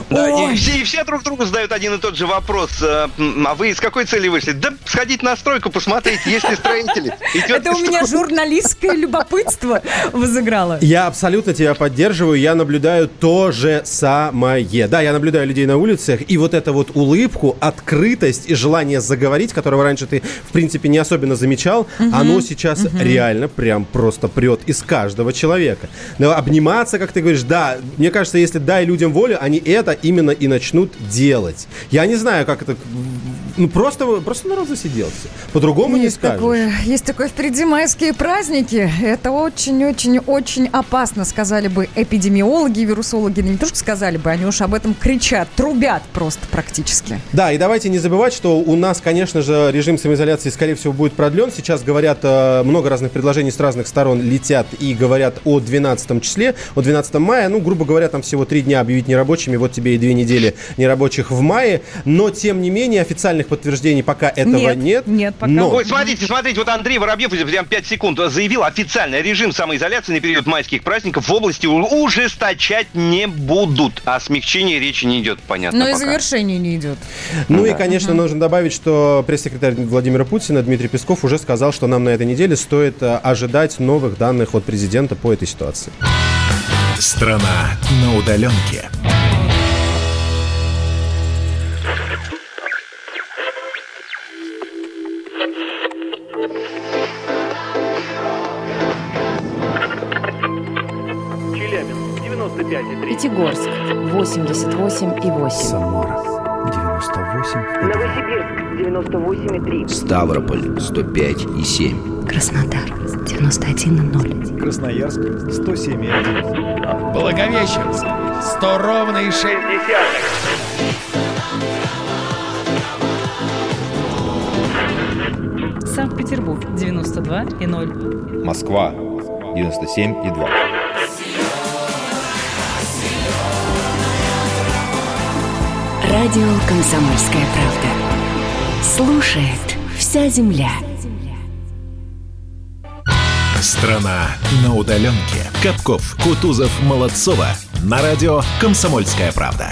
Да, и все друг другу задают один и тот же вопрос. А вы с какой целью вышли? Да сходить на стройку, посмотреть, есть ли строители. Это у меня журналистское любопытство возыграло. Я абсолютно тебя поддерживаю. Я наблюдаю то же самое. Да, я наблюдаю людей на улицах. И вот эту вот улыбку, открытость и желание заговорить, которого раньше ты, в принципе, не особенно замечал, оно сейчас реально прям просто прет из каждого человека. Но обниматься, как ты говоришь, да. Мне кажется, если дай людям волю, они это именно и начнут делать. Я не знаю, как это... Ну, просто народ засиделся. По-другому есть не скажешь. Есть такое впереди майские праздники. Это очень-очень-очень опасно, сказали бы эпидемиологи, вирусологи. Не то, что сказали бы, они уж об этом кричат, трубят просто практически. Да, и давайте не забывать, что у нас, конечно же, режим самоизоляции, скорее всего, будет продлен. Сейчас говорят, много разных предложений с разных сторон летят и говорят о 12 числе, о 12 мая. Ну, грубо говоря, там всего 3 дня объявить нерабочими. Вот тебе и 2 недели нерабочих в мае. Но, тем не менее, официальных подтверждений пока этого нет. Нет, пока. Но... Ой, смотрите, вот Андрей Воробьев, прям 5 секунд, заявил, официальный режим самоизоляции на период майских праздников в области ужесточать не будут. О смягчении речи не идет, понятно. Но пока. И завершения не идет. Ну да. И, конечно, нужно добавить, что пресс-секретарь Владимира Путина Дмитрий Песков уже сказал, что нам на этой неделе стоит ожидать новых данных от президента по этой ситуации. Страна на удаленке. Челябинск 95,3. Пятигорск 88,8. Самара 98,3. Новосибирск 98,3. Ставрополь 105,7. Краснодар 91,0. Красноярск 107,1. Благовещенск 100,6. Санкт-Петербург 92,0. Москва 97,2. Радио «Комсомольская правда». Слушает вся земля. Страна на удаленке. Капков, Кутузов, Молодцова. На радио «Комсомольская правда».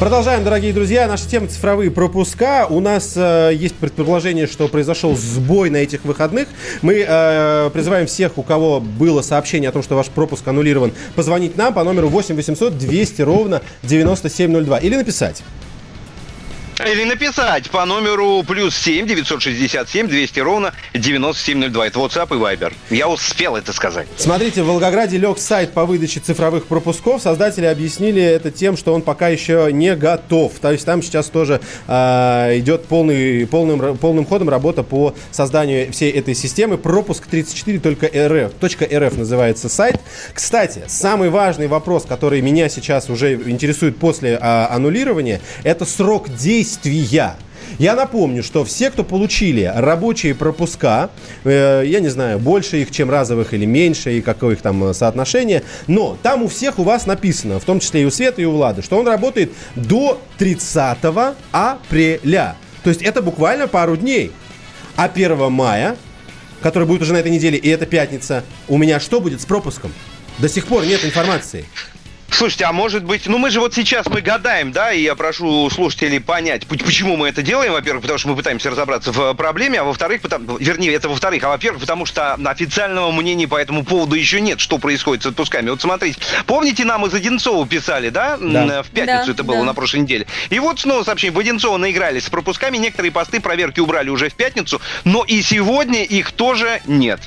Продолжаем, дорогие друзья. Наша тема — цифровые пропуска. У нас есть предположение, что произошел сбой на этих выходных. Мы призываем всех, у кого было сообщение о том, что ваш пропуск аннулирован, позвонить нам по номеру 8 800 200 ровно 9702. Или написать по номеру +7 967 200 ровно 9702. Это WhatsApp и Viber. Я успел это сказать. Смотрите, в Волгограде лег сайт по выдаче цифровых пропусков. Создатели объяснили это тем, что он пока еще не готов. То есть там сейчас тоже идет полным ходом работа по созданию всей этой системы. Пропуск 34.рф называется сайт. Кстати, самый важный вопрос, который меня сейчас уже интересует после аннулирования, это срок действия. Я напомню, что все, кто получили рабочие пропуска, я не знаю, больше их, чем разовых или меньше, и какое их там соотношение, но там у всех у вас написано, в том числе и у Светы, и у Влады, что он работает до 30 апреля. То есть это буквально пару дней. А 1 мая, который будет уже на этой неделе, и это пятница, у меня что будет с пропуском? До сих пор нет информации. Слушайте, а может быть... Ну, мы же вот сейчас мы гадаем, да, и я прошу слушателей понять, почему мы это делаем. Во-первых, потому что мы пытаемся разобраться в проблеме, а во-вторых, потому что официального мнения по этому поводу еще нет, что происходит с отпусками. Вот смотрите, помните, нам из Одинцова писали, да? В пятницу было на прошлой неделе. И вот снова сообщение. В Одинцово наигрались с пропусками, некоторые посты проверки убрали уже в пятницу, но и сегодня их тоже нет.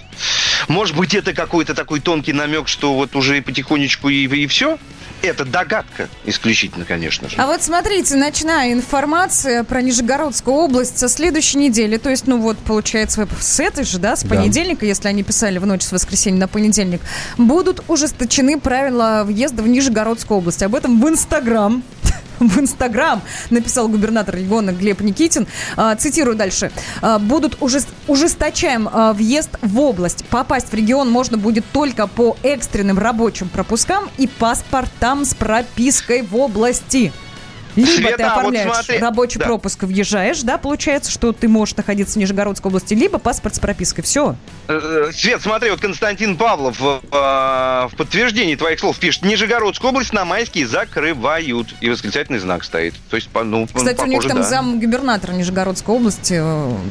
Может быть, это какой-то такой тонкий намек, что вот уже потихонечку и все? Это догадка исключительно, конечно же. А вот смотрите, ночная информация про Нижегородскую область со следующей недели. То есть, получается, с этой же, да, с понедельника, если они писали в ночь с воскресенья на понедельник, будут ужесточены правила въезда в Нижегородскую область. Об этом в Инстаграм в Инстаграм, написал губернатор региона Глеб Никитин. Цитирую дальше. Будут ужесточаем въезд в область. Попасть в регион можно будет только по экстренным рабочим пропускам и паспортам с пропиской в области. Либо Света, ты оформляешь вот рабочий пропуск, въезжаешь, да, получается, что ты можешь находиться в Нижегородской области, либо паспорт с пропиской, все. Свет, смотри, вот Константин Павлов в подтверждении твоих слов пишет: Нижегородскую область на майские закрывают. И восклицательный знак стоит. То есть, ну, кстати, похоже, у них там замгубернатора Нижегородской области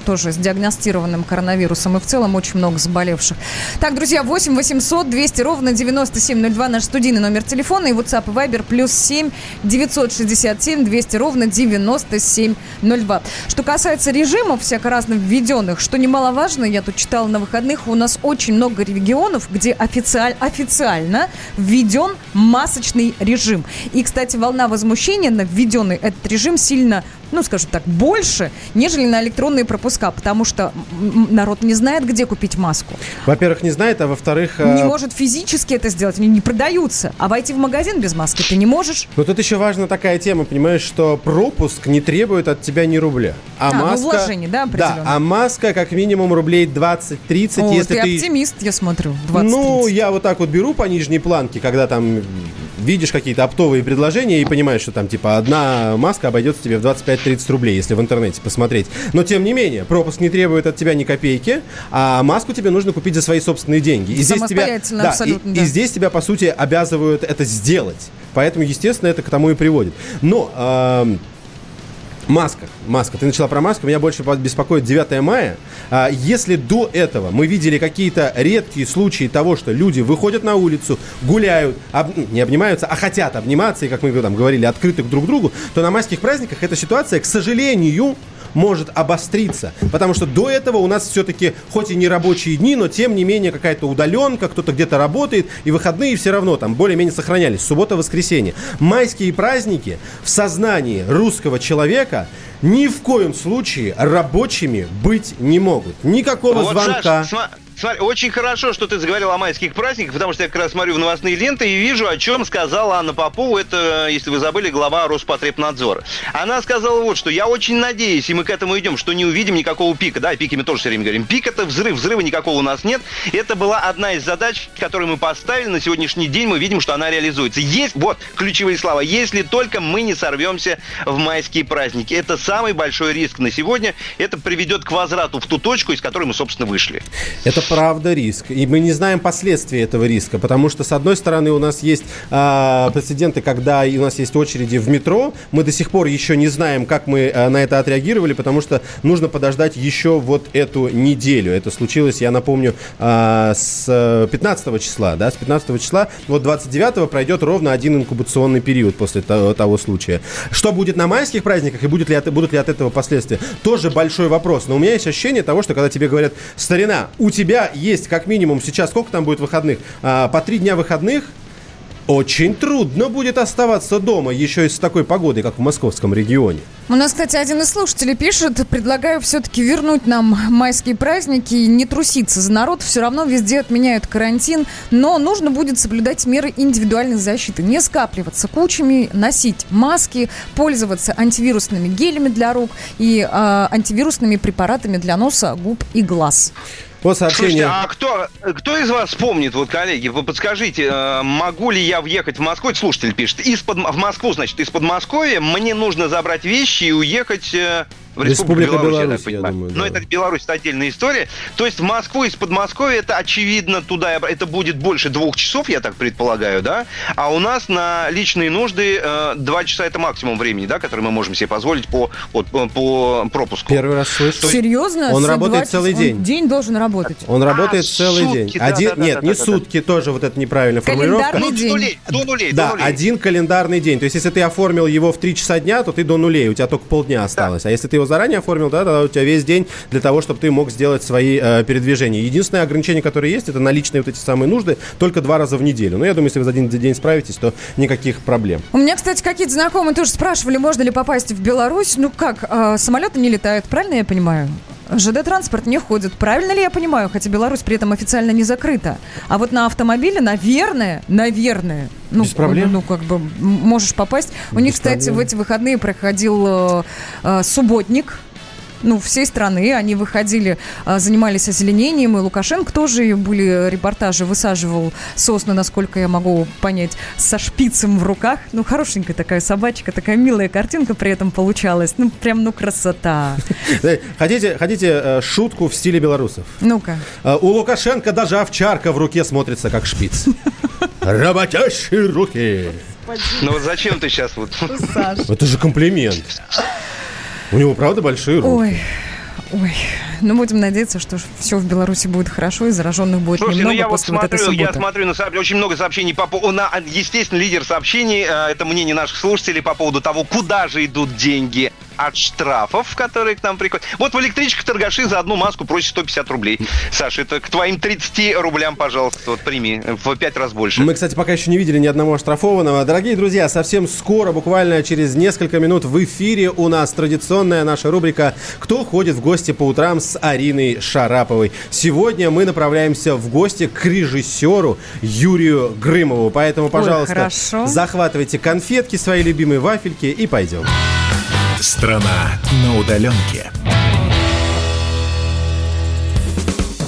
тоже с диагностированным коронавирусом. И в целом очень много заболевших. Так, друзья, 8 800 200 ровно 9702 наш студийный номер телефона. И WhatsApp и Viber плюс 7 967 200 ровно 9702. Что касается режимов всяко разных введенных, что немаловажно, я тут читала на выходных, у нас очень много регионов, где официально введен масочный режим. И, кстати, волна возмущения на введенный этот режим сильно, ну, скажем так, больше, нежели на электронные пропуска, потому что народ не знает, где купить маску. Во-первых, не знает, а во-вторых... Не может физически это сделать, они не продаются. А войти в магазин без маски ты не можешь. Но тут еще важна такая тема, понимаешь, что пропуск не требует от тебя ни рубля. А маска... ну, вложение, да, определенно. Да, а маска как минимум рублей 20-30. О, если ты оптимист, я смотрю, 20-30. Ну, я вот так вот беру по нижней планке, когда там видишь какие-то оптовые предложения и понимаешь, что там типа одна маска обойдется тебе в 25-30 рублей, если в интернете посмотреть. Но тем не менее, пропуск не требует от тебя ни копейки, а маску тебе нужно купить за свои собственные деньги. И здесь тебя, и здесь тебя, по сути, обязывают это сделать. Поэтому, естественно, это к тому и приводит. Но... Маска. Ты начала про маску. Меня больше беспокоит 9 мая. Если до этого мы видели какие-то редкие случаи того, что люди выходят на улицу, гуляют, не обнимаются, а хотят обниматься, и, как мы там говорили, открыты друг к другу, то на майских праздниках эта ситуация, к сожалению, может обостриться. Потому что до этого у нас все-таки, хоть и не рабочие дни, но тем не менее какая-то удаленка, кто-то где-то работает, и выходные все равно там более-менее сохранялись. Суббота, воскресенье. Майские праздники в сознании русского человека ни в коем случае рабочими быть не могут. Никакого вот звонка... Смотри, очень хорошо, что ты заговорил о майских праздниках, потому что я как раз смотрю в новостные ленты и вижу, о чем сказала Анна Попова, это, если вы забыли, глава Роспотребнадзора. Она сказала вот что: я очень надеюсь, и мы к этому идем, что не увидим никакого пика, да, пики мы тоже все время говорим, пик — это взрыв, взрыва никакого у нас нет. Это была одна из задач, которую мы поставили, на сегодняшний день мы видим, что она реализуется. Есть, вот, ключевые слова, если только мы не сорвемся в майские праздники. Это самый большой риск на сегодня, это приведет к возврату в ту точку, из которой мы, собственно, вышли. Это правда риск. И мы не знаем последствий этого риска, потому что, с одной стороны, у нас есть прецеденты, когда у нас есть очереди в метро. Мы до сих пор еще не знаем, как мы на это отреагировали, потому что нужно подождать еще вот эту неделю. Это случилось, я напомню, с 15 числа. Да, с 15 числа, вот 29 пройдет ровно один инкубационный период после того случая. Что будет на майских праздниках и будут ли от этого последствия? Тоже большой вопрос. Но у меня есть ощущение того, что когда тебе говорят: старина, у тебя есть как минимум сейчас, сколько там будет выходных? По 3 дня выходных. Очень трудно будет оставаться дома, еще и с такой погодой, как в московском регионе. У нас, кстати, один из слушателей пишет: предлагаю все-таки вернуть нам майские праздники и не труситься за народ. Все равно везде отменяют карантин, но нужно будет соблюдать меры индивидуальной защиты. Не скапливаться кучами, носить маски, пользоваться антивирусными гелями для рук и антивирусными препаратами для носа, губ и глаз. Вот сообщение. Слушайте, а кто из вас помнит, вот, коллеги, вы подскажите, могу ли я въехать в Москву? Слушатель пишет: в Москву, значит, из Подмосковья мне нужно забрать вещи и уехать... в Республику Беларусь, я думаю. Но это Беларусь, это отдельная история. То есть в Москву из Подмосковья, это очевидно, туда это будет больше 2 часов, я так предполагаю, да? А у нас на личные нужды 2 часа это максимум времени, да, который мы можем себе позволить по пропуску. Первый раз слышу. Серьезно? Он работает целый день. Он день должен работать. Он работает целый день. Нет, не сутки, тоже вот это неправильная формулировка. Календарный день. До нулей. Да, 1 календарный день. То есть если ты оформил его в 3 часа дня, то ты до нулей, у тебя только полдня осталось. А если ты его заранее оформил, да, тогда у тебя весь день для того, чтобы ты мог сделать свои передвижения. Единственное ограничение, которое есть, это наличные вот эти самые нужды только 2 раза в неделю. Но я думаю, если вы за один день справитесь, то никаких проблем. У меня, кстати, какие-то знакомые тоже спрашивали, можно ли попасть в Беларусь. Ну как, самолеты не летают, правильно я понимаю? ЖД-транспорт не ходит. Правильно ли я понимаю? Хотя Беларусь при этом официально не закрыта. А вот на автомобиле, наверное, Без проблем, можешь попасть. У них, кстати, в эти выходные проходил субботник. Всей страны. Они выходили, занимались озеленением, и Лукашенко тоже, были репортажи, высаживал сосны, насколько я могу понять, со шпицем в руках. Хорошенькая такая собачка, такая милая картинка при этом получалась. Прям красота. Хотите шутку в стиле белорусов? Ну-ка. У Лукашенко даже овчарка в руке смотрится как шпиц. Работящие руки. Зачем ты сейчас вот... Это же комплимент. У него, правда, большие руки. Ой. Будем надеяться, что все в Беларуси будет хорошо и зараженных будет немного после этой субботы. Я смотрю, очень много сообщений по поводу... Естественно, лидер сообщений, это мнение наших слушателей по поводу того, куда же идут деньги от штрафов, которые к нам приходят. Вот в электричках торгаши за одну маску просят 150 рублей. Саша, это к твоим 30 рублям, пожалуйста, прими в 5 раз больше. Мы, кстати, пока еще не видели ни одного оштрафованного. Дорогие друзья, совсем скоро, буквально через несколько минут в эфире у нас традиционная наша рубрика «Кто ходит в гости по утрам» с Ариной Шараповой. Сегодня мы направляемся в гости к режиссеру Юрию Грымову. Поэтому, пожалуйста, захватывайте конфетки, свои любимые вафельки и пойдем. Страна на удаленке.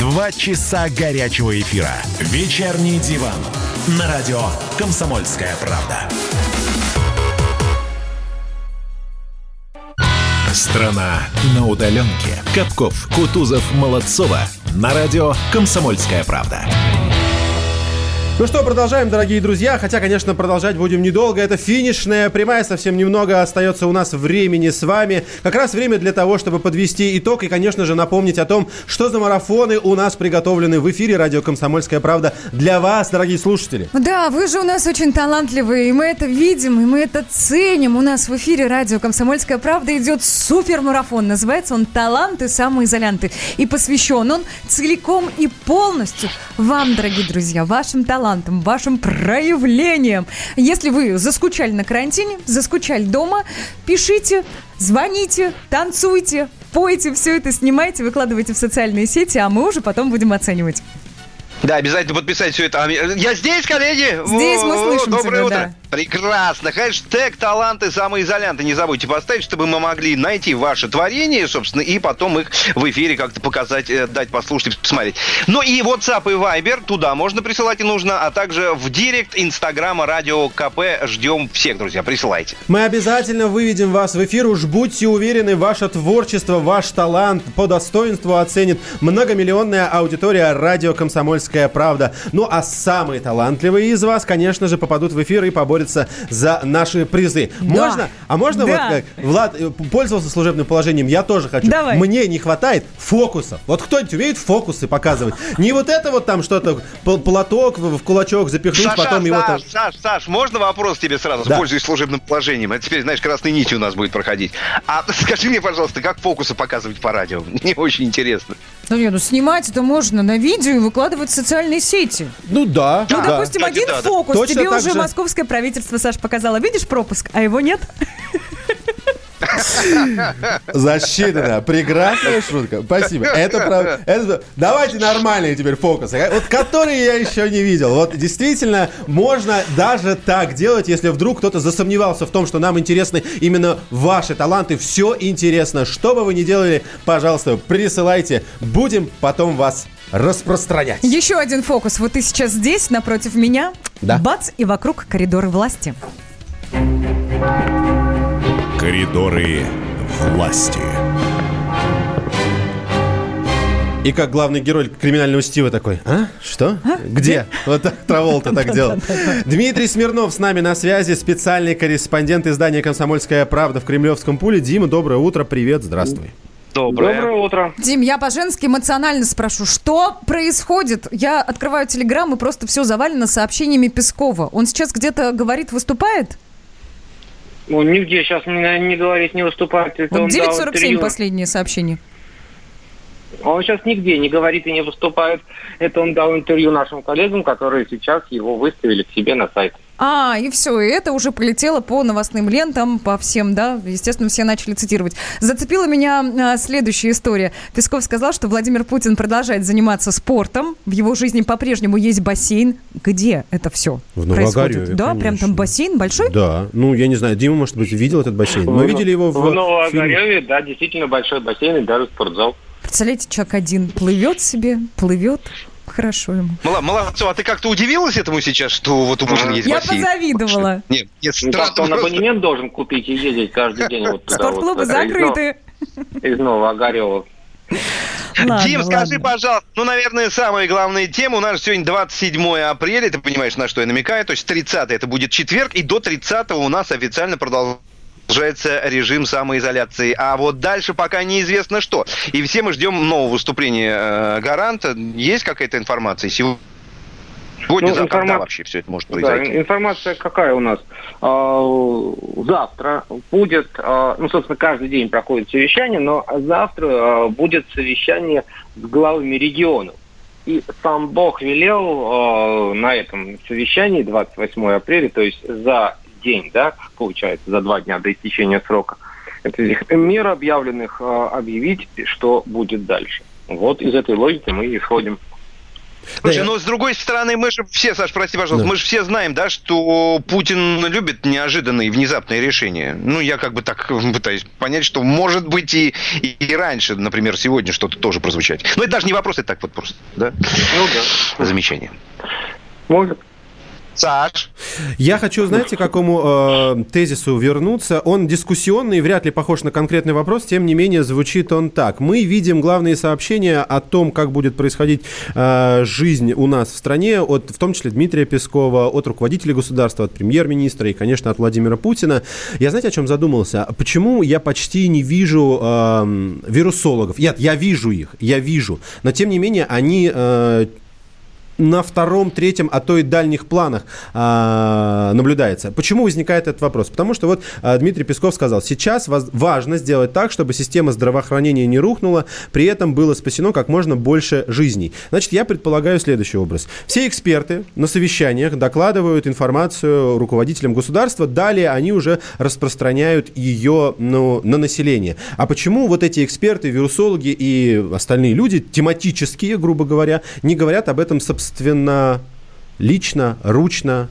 2 часа горячего эфира. «Вечерний диван» на радио «Комсомольская правда». Страна на удаленке. Капков, Кутузов, Молодцова. На радио «Комсомольская правда». Продолжаем, дорогие друзья. Хотя, конечно, продолжать будем недолго. Это финишная прямая. Совсем немного остается у нас времени с вами. Как раз время для того, чтобы подвести итог и, конечно же, напомнить о том, что за марафоны у нас приготовлены в эфире радио «Комсомольская правда» для вас, дорогие слушатели. Да, вы же у нас очень талантливые, и мы это видим, и мы это ценим. У нас в эфире радио «Комсомольская правда» идет супермарафон. Называется он «Таланты самоизолянты». И посвящен он целиком и полностью вам, дорогие друзья, вашим талантам, вашим проявлением. Если вы заскучали на карантине, заскучали дома, пишите, звоните, танцуйте, пойте, все это снимайте, выкладывайте в социальные сети, а мы уже потом будем оценивать. Да, обязательно подписать все это. Я здесь, коллеги! Здесь мы слышим тебя, доброе утро! Да. Прекрасно! Хэштег «Таланты самоизолянты» не забудьте поставить, чтобы мы могли найти ваше творение, собственно, и потом их в эфире как-то показать, дать послушать, посмотреть. Ну и WhatsApp и Viber, туда можно присылать и нужно, а также в директ Инстаграма Радио КП. Ждем всех, друзья, присылайте. Мы обязательно выведем вас в эфир, уж будьте уверены, ваше творчество, ваш талант по достоинству оценит многомиллионная аудитория Радио «Комсомольская правда». Ну а самые талантливые из вас, конечно же, попадут в эфир и поборются за наши призы. Да. Можно? А можно вот как? Влад пользовался служебным положением. Я тоже хочу. Давай. Мне не хватает фокусов. Вот кто-нибудь умеет фокусы показывать? Не вот это вот там что-то, платок в кулачок запихнуть, Саша, потом его там... Саш, можно вопрос тебе сразу? Да. Пользуясь служебным положением. Это теперь, знаешь, красной нитью у нас будет проходить. А скажи мне, пожалуйста, как фокусы показывать по радио? Мне очень интересно. Нет, снимать это можно на видео и выкладывать в социальные сети. Да. Допустим, кстати, один фокус. Точно тебе уже московское правительство, Саш, показало. Видишь пропуск, а его нет? Засчитано. Прекрасная шутка. Спасибо. Это правда. Давайте нормальные теперь фокусы, вот которые я еще не видел. Вот действительно можно даже так делать, если вдруг кто-то засомневался в том, что нам интересны именно ваши таланты. Все интересно. Что бы вы ни делали, пожалуйста, присылайте. Будем потом вас распространять. Еще один фокус. Вот ты сейчас здесь, напротив меня. Да. Бац, и вокруг коридоры власти. Коридоры власти. И как главный герой криминального чтива такой: а? Что? А? Где? Вот так Траволта так делал. Дмитрий Смирнов с нами на связи, специальный корреспондент издания «Комсомольская правда» в Кремлевском пуле. Дима, доброе утро, привет, здравствуй. Доброе утро. Дим, я по-женски эмоционально спрошу, что происходит? Я открываю телеграм, и просто все завалено сообщениями Пескова. Он сейчас где-то говорит, выступает? Ну, нигде сейчас не говорит, не выступает. Это вот 9.47 последнее сообщение. Он сейчас нигде не говорит и не выступает. Это он дал интервью нашим коллегам, которые сейчас его выставили к себе на сайт. А, и все, и это уже полетело по новостным лентам, по всем, да? Естественно, все начали цитировать. Зацепила меня следующая история. Песков сказал, что Владимир Путин продолжает заниматься спортом. В его жизни по-прежнему есть бассейн. Где это все в происходит? Да, конечно. Прям там бассейн большой? Да, ну, я не знаю, Дима, может быть, видел этот бассейн? Мы видели его в Новоареве, да, действительно большой бассейн и даже спортзал. Представляете, человек один плывет себе, плывет, хорошо ему. Молодцова, а ты как-то удивилась этому сейчас, что вот у мужа есть бассейн? Я позавидовала. Нет, странно. Он абонемент должен купить и ездить каждый день вот туда. Спортклубы закрыты. Из Новоагарева. Дим, скажи, пожалуйста, наверное, самая главная тема. У нас сегодня 27 апреля, ты понимаешь, на что я намекаю. То есть 30 это будет четверг, и до 30-го у нас официально продолжается режим самоизоляции. А вот дальше пока неизвестно что. И все мы ждем нового выступления гаранта. Есть какая-то информация? Сегодня, завтра, когда вообще все это может произойти? Да, информация какая у нас? Завтра будет, собственно, каждый день проходит совещание, но завтра будет совещание с главами регионов. И сам Бог велел на этом совещании 28 апреля, то есть за день, да, получается, за 2 дня до истечения срока этих мер объявленных, объявить, что будет дальше. Вот из этой логики мы исходим. Слушай, да, но с другой стороны, мы же все, Саш, прости, пожалуйста, да, мы же все знаем, да, что Путин любит неожиданные, внезапные решения. Я как бы так пытаюсь понять, что может быть и раньше, например, сегодня что-то тоже прозвучать. Но это даже не вопрос, это так вот просто, да? Замечание. Может. Саш. Я хочу, знаете, к какому тезису вернуться. Он дискуссионный, вряд ли похож на конкретный вопрос, тем не менее звучит он так. Мы видим главные сообщения о том, как будет происходить жизнь у нас в стране, в том числе Дмитрия Пескова, от руководителей государства, от премьер-министра и, конечно, от Владимира Путина. Я, знаете, о чем задумался? Почему я почти не вижу вирусологов? Я вижу их, но, тем не менее, они... на втором, третьем, а то и дальних планах наблюдается. Почему возникает этот вопрос? Потому что Дмитрий Песков сказал, сейчас важно сделать так, чтобы система здравоохранения не рухнула, при этом было спасено как можно больше жизней. Значит, я предполагаю следующий образ. Все эксперты на совещаниях докладывают информацию руководителям государства, далее они уже распространяют ее на население. А почему вот эти эксперты, вирусологи и остальные люди, тематические, грубо говоря, не говорят об этом собственно? Лично, ручно,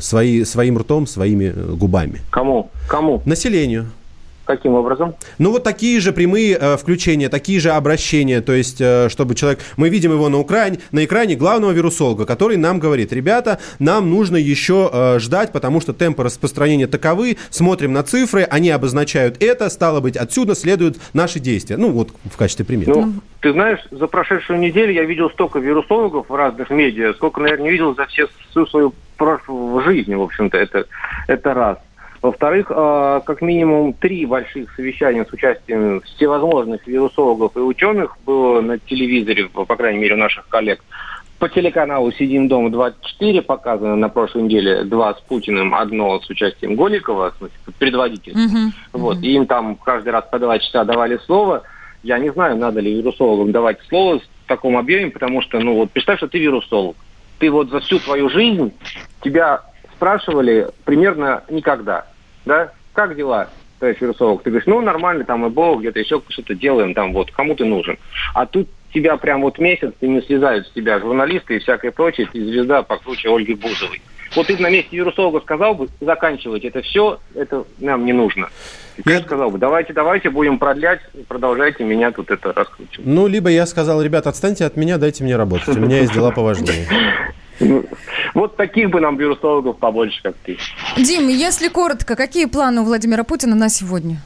своим ртом, своими губами. Кому? Населению. Каким образом? Такие же прямые включения, такие же обращения. То есть, чтобы человек... Мы видим его на экране главного вирусолога, который нам говорит, ребята, нам нужно еще ждать, потому что темпы распространения таковы. Смотрим на цифры, они обозначают это. Стало быть, отсюда следуют наши действия. В качестве примера. Ты знаешь, за прошедшую неделю я видел столько вирусологов в разных медиа, сколько, наверное, не видел за всю свою прошлую жизнь, в общем-то, это раз. Во-вторых, как минимум 3 больших совещания с участием всевозможных вирусологов и ученых было на телевизоре, по крайней мере, у наших коллег. По телеканалу «Сидим дома 24» показано на прошлой неделе 2 с Путиным, одно с участием Голикова, в смысле, предводитель. И им там каждый раз по 2 часа давали слово. Я не знаю, надо ли вирусологам давать слово в таком объеме, потому что, представь, что ты вирусолог. Ты за всю твою жизнь тебя спрашивали примерно никогда. Да? Как дела, товарищ вирусолог? Ты говоришь, нормально, там ЭБО, где-то еще что-то делаем, там кому ты нужен. А тут тебя прям месяц, и не слезают с тебя журналисты и всякое прочее, ты звезда покруче Ольги Бузовой. Ты на месте вирусолога сказал бы, заканчивать это все, это нам не нужно. Я сказал бы, давайте, будем продлять, продолжайте меня тут это раскручивать. Либо я сказал, ребят, отстаньте от меня, дайте мне работать, у меня есть дела поважнее. Таких бы нам вирусологов побольше, как ты. Дим, если коротко, какие планы у Владимира Путина на сегодня?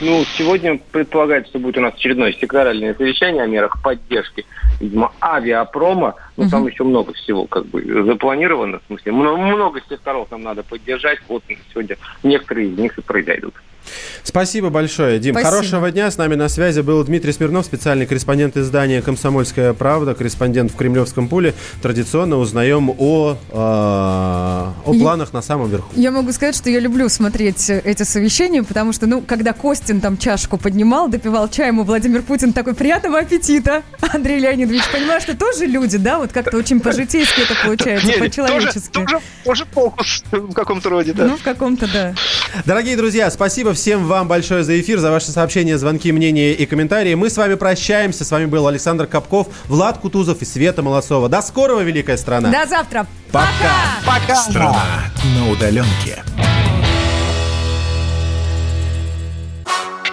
Ну, сегодня предполагается, что будет у нас очередное секторальное совещание о мерах поддержки, видимо, авиапрома. Но там еще много всего как бы запланировано. В смысле, много секторов нам надо поддержать. Вот сегодня некоторые из них и произойдут. Спасибо большое, Дим. Спасибо. Хорошего дня. С нами на связи был Дмитрий Смирнов, специальный корреспондент издания «Комсомольская правда», корреспондент в Кремлевском пуле. Традиционно узнаем о планах на самом верху. Я могу сказать, что я люблю смотреть эти совещания, потому что, когда Костин там чашку поднимал, допивал чай, ему Владимир Путин такой: приятного аппетита, Андрей Леонидович. Понимаешь, что тоже люди, да? Вот как-то очень по-житейски это получается, по-человечески. Тоже фокус в каком-то роде, да. В каком-то, да. Дорогие друзья, спасибо всем вам большое за эфир, за ваши сообщения, звонки, мнения и комментарии. Мы с вами прощаемся. С вами был Александр Капков, Влад Кутузов и Света Молодцова. До скорого, великая страна! До завтра! Пока! Пока! Страна на удаленке.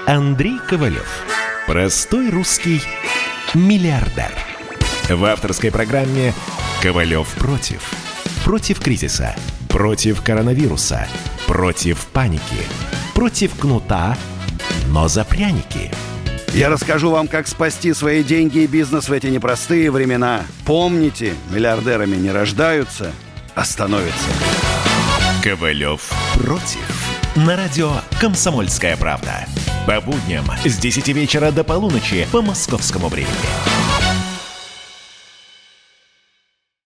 Андрей Ковалев. Простой русский миллиардер. В авторской программе «Ковалев против». Против кризиса. Против коронавируса. Против паники. Против кнута, но за пряники. Я расскажу вам, как спасти свои деньги и бизнес в эти непростые времена. Помните, миллиардерами не рождаются, а становятся. Ковалев против. На радио «Комсомольская правда». По будням с 10 вечера до полуночи по московскому времени.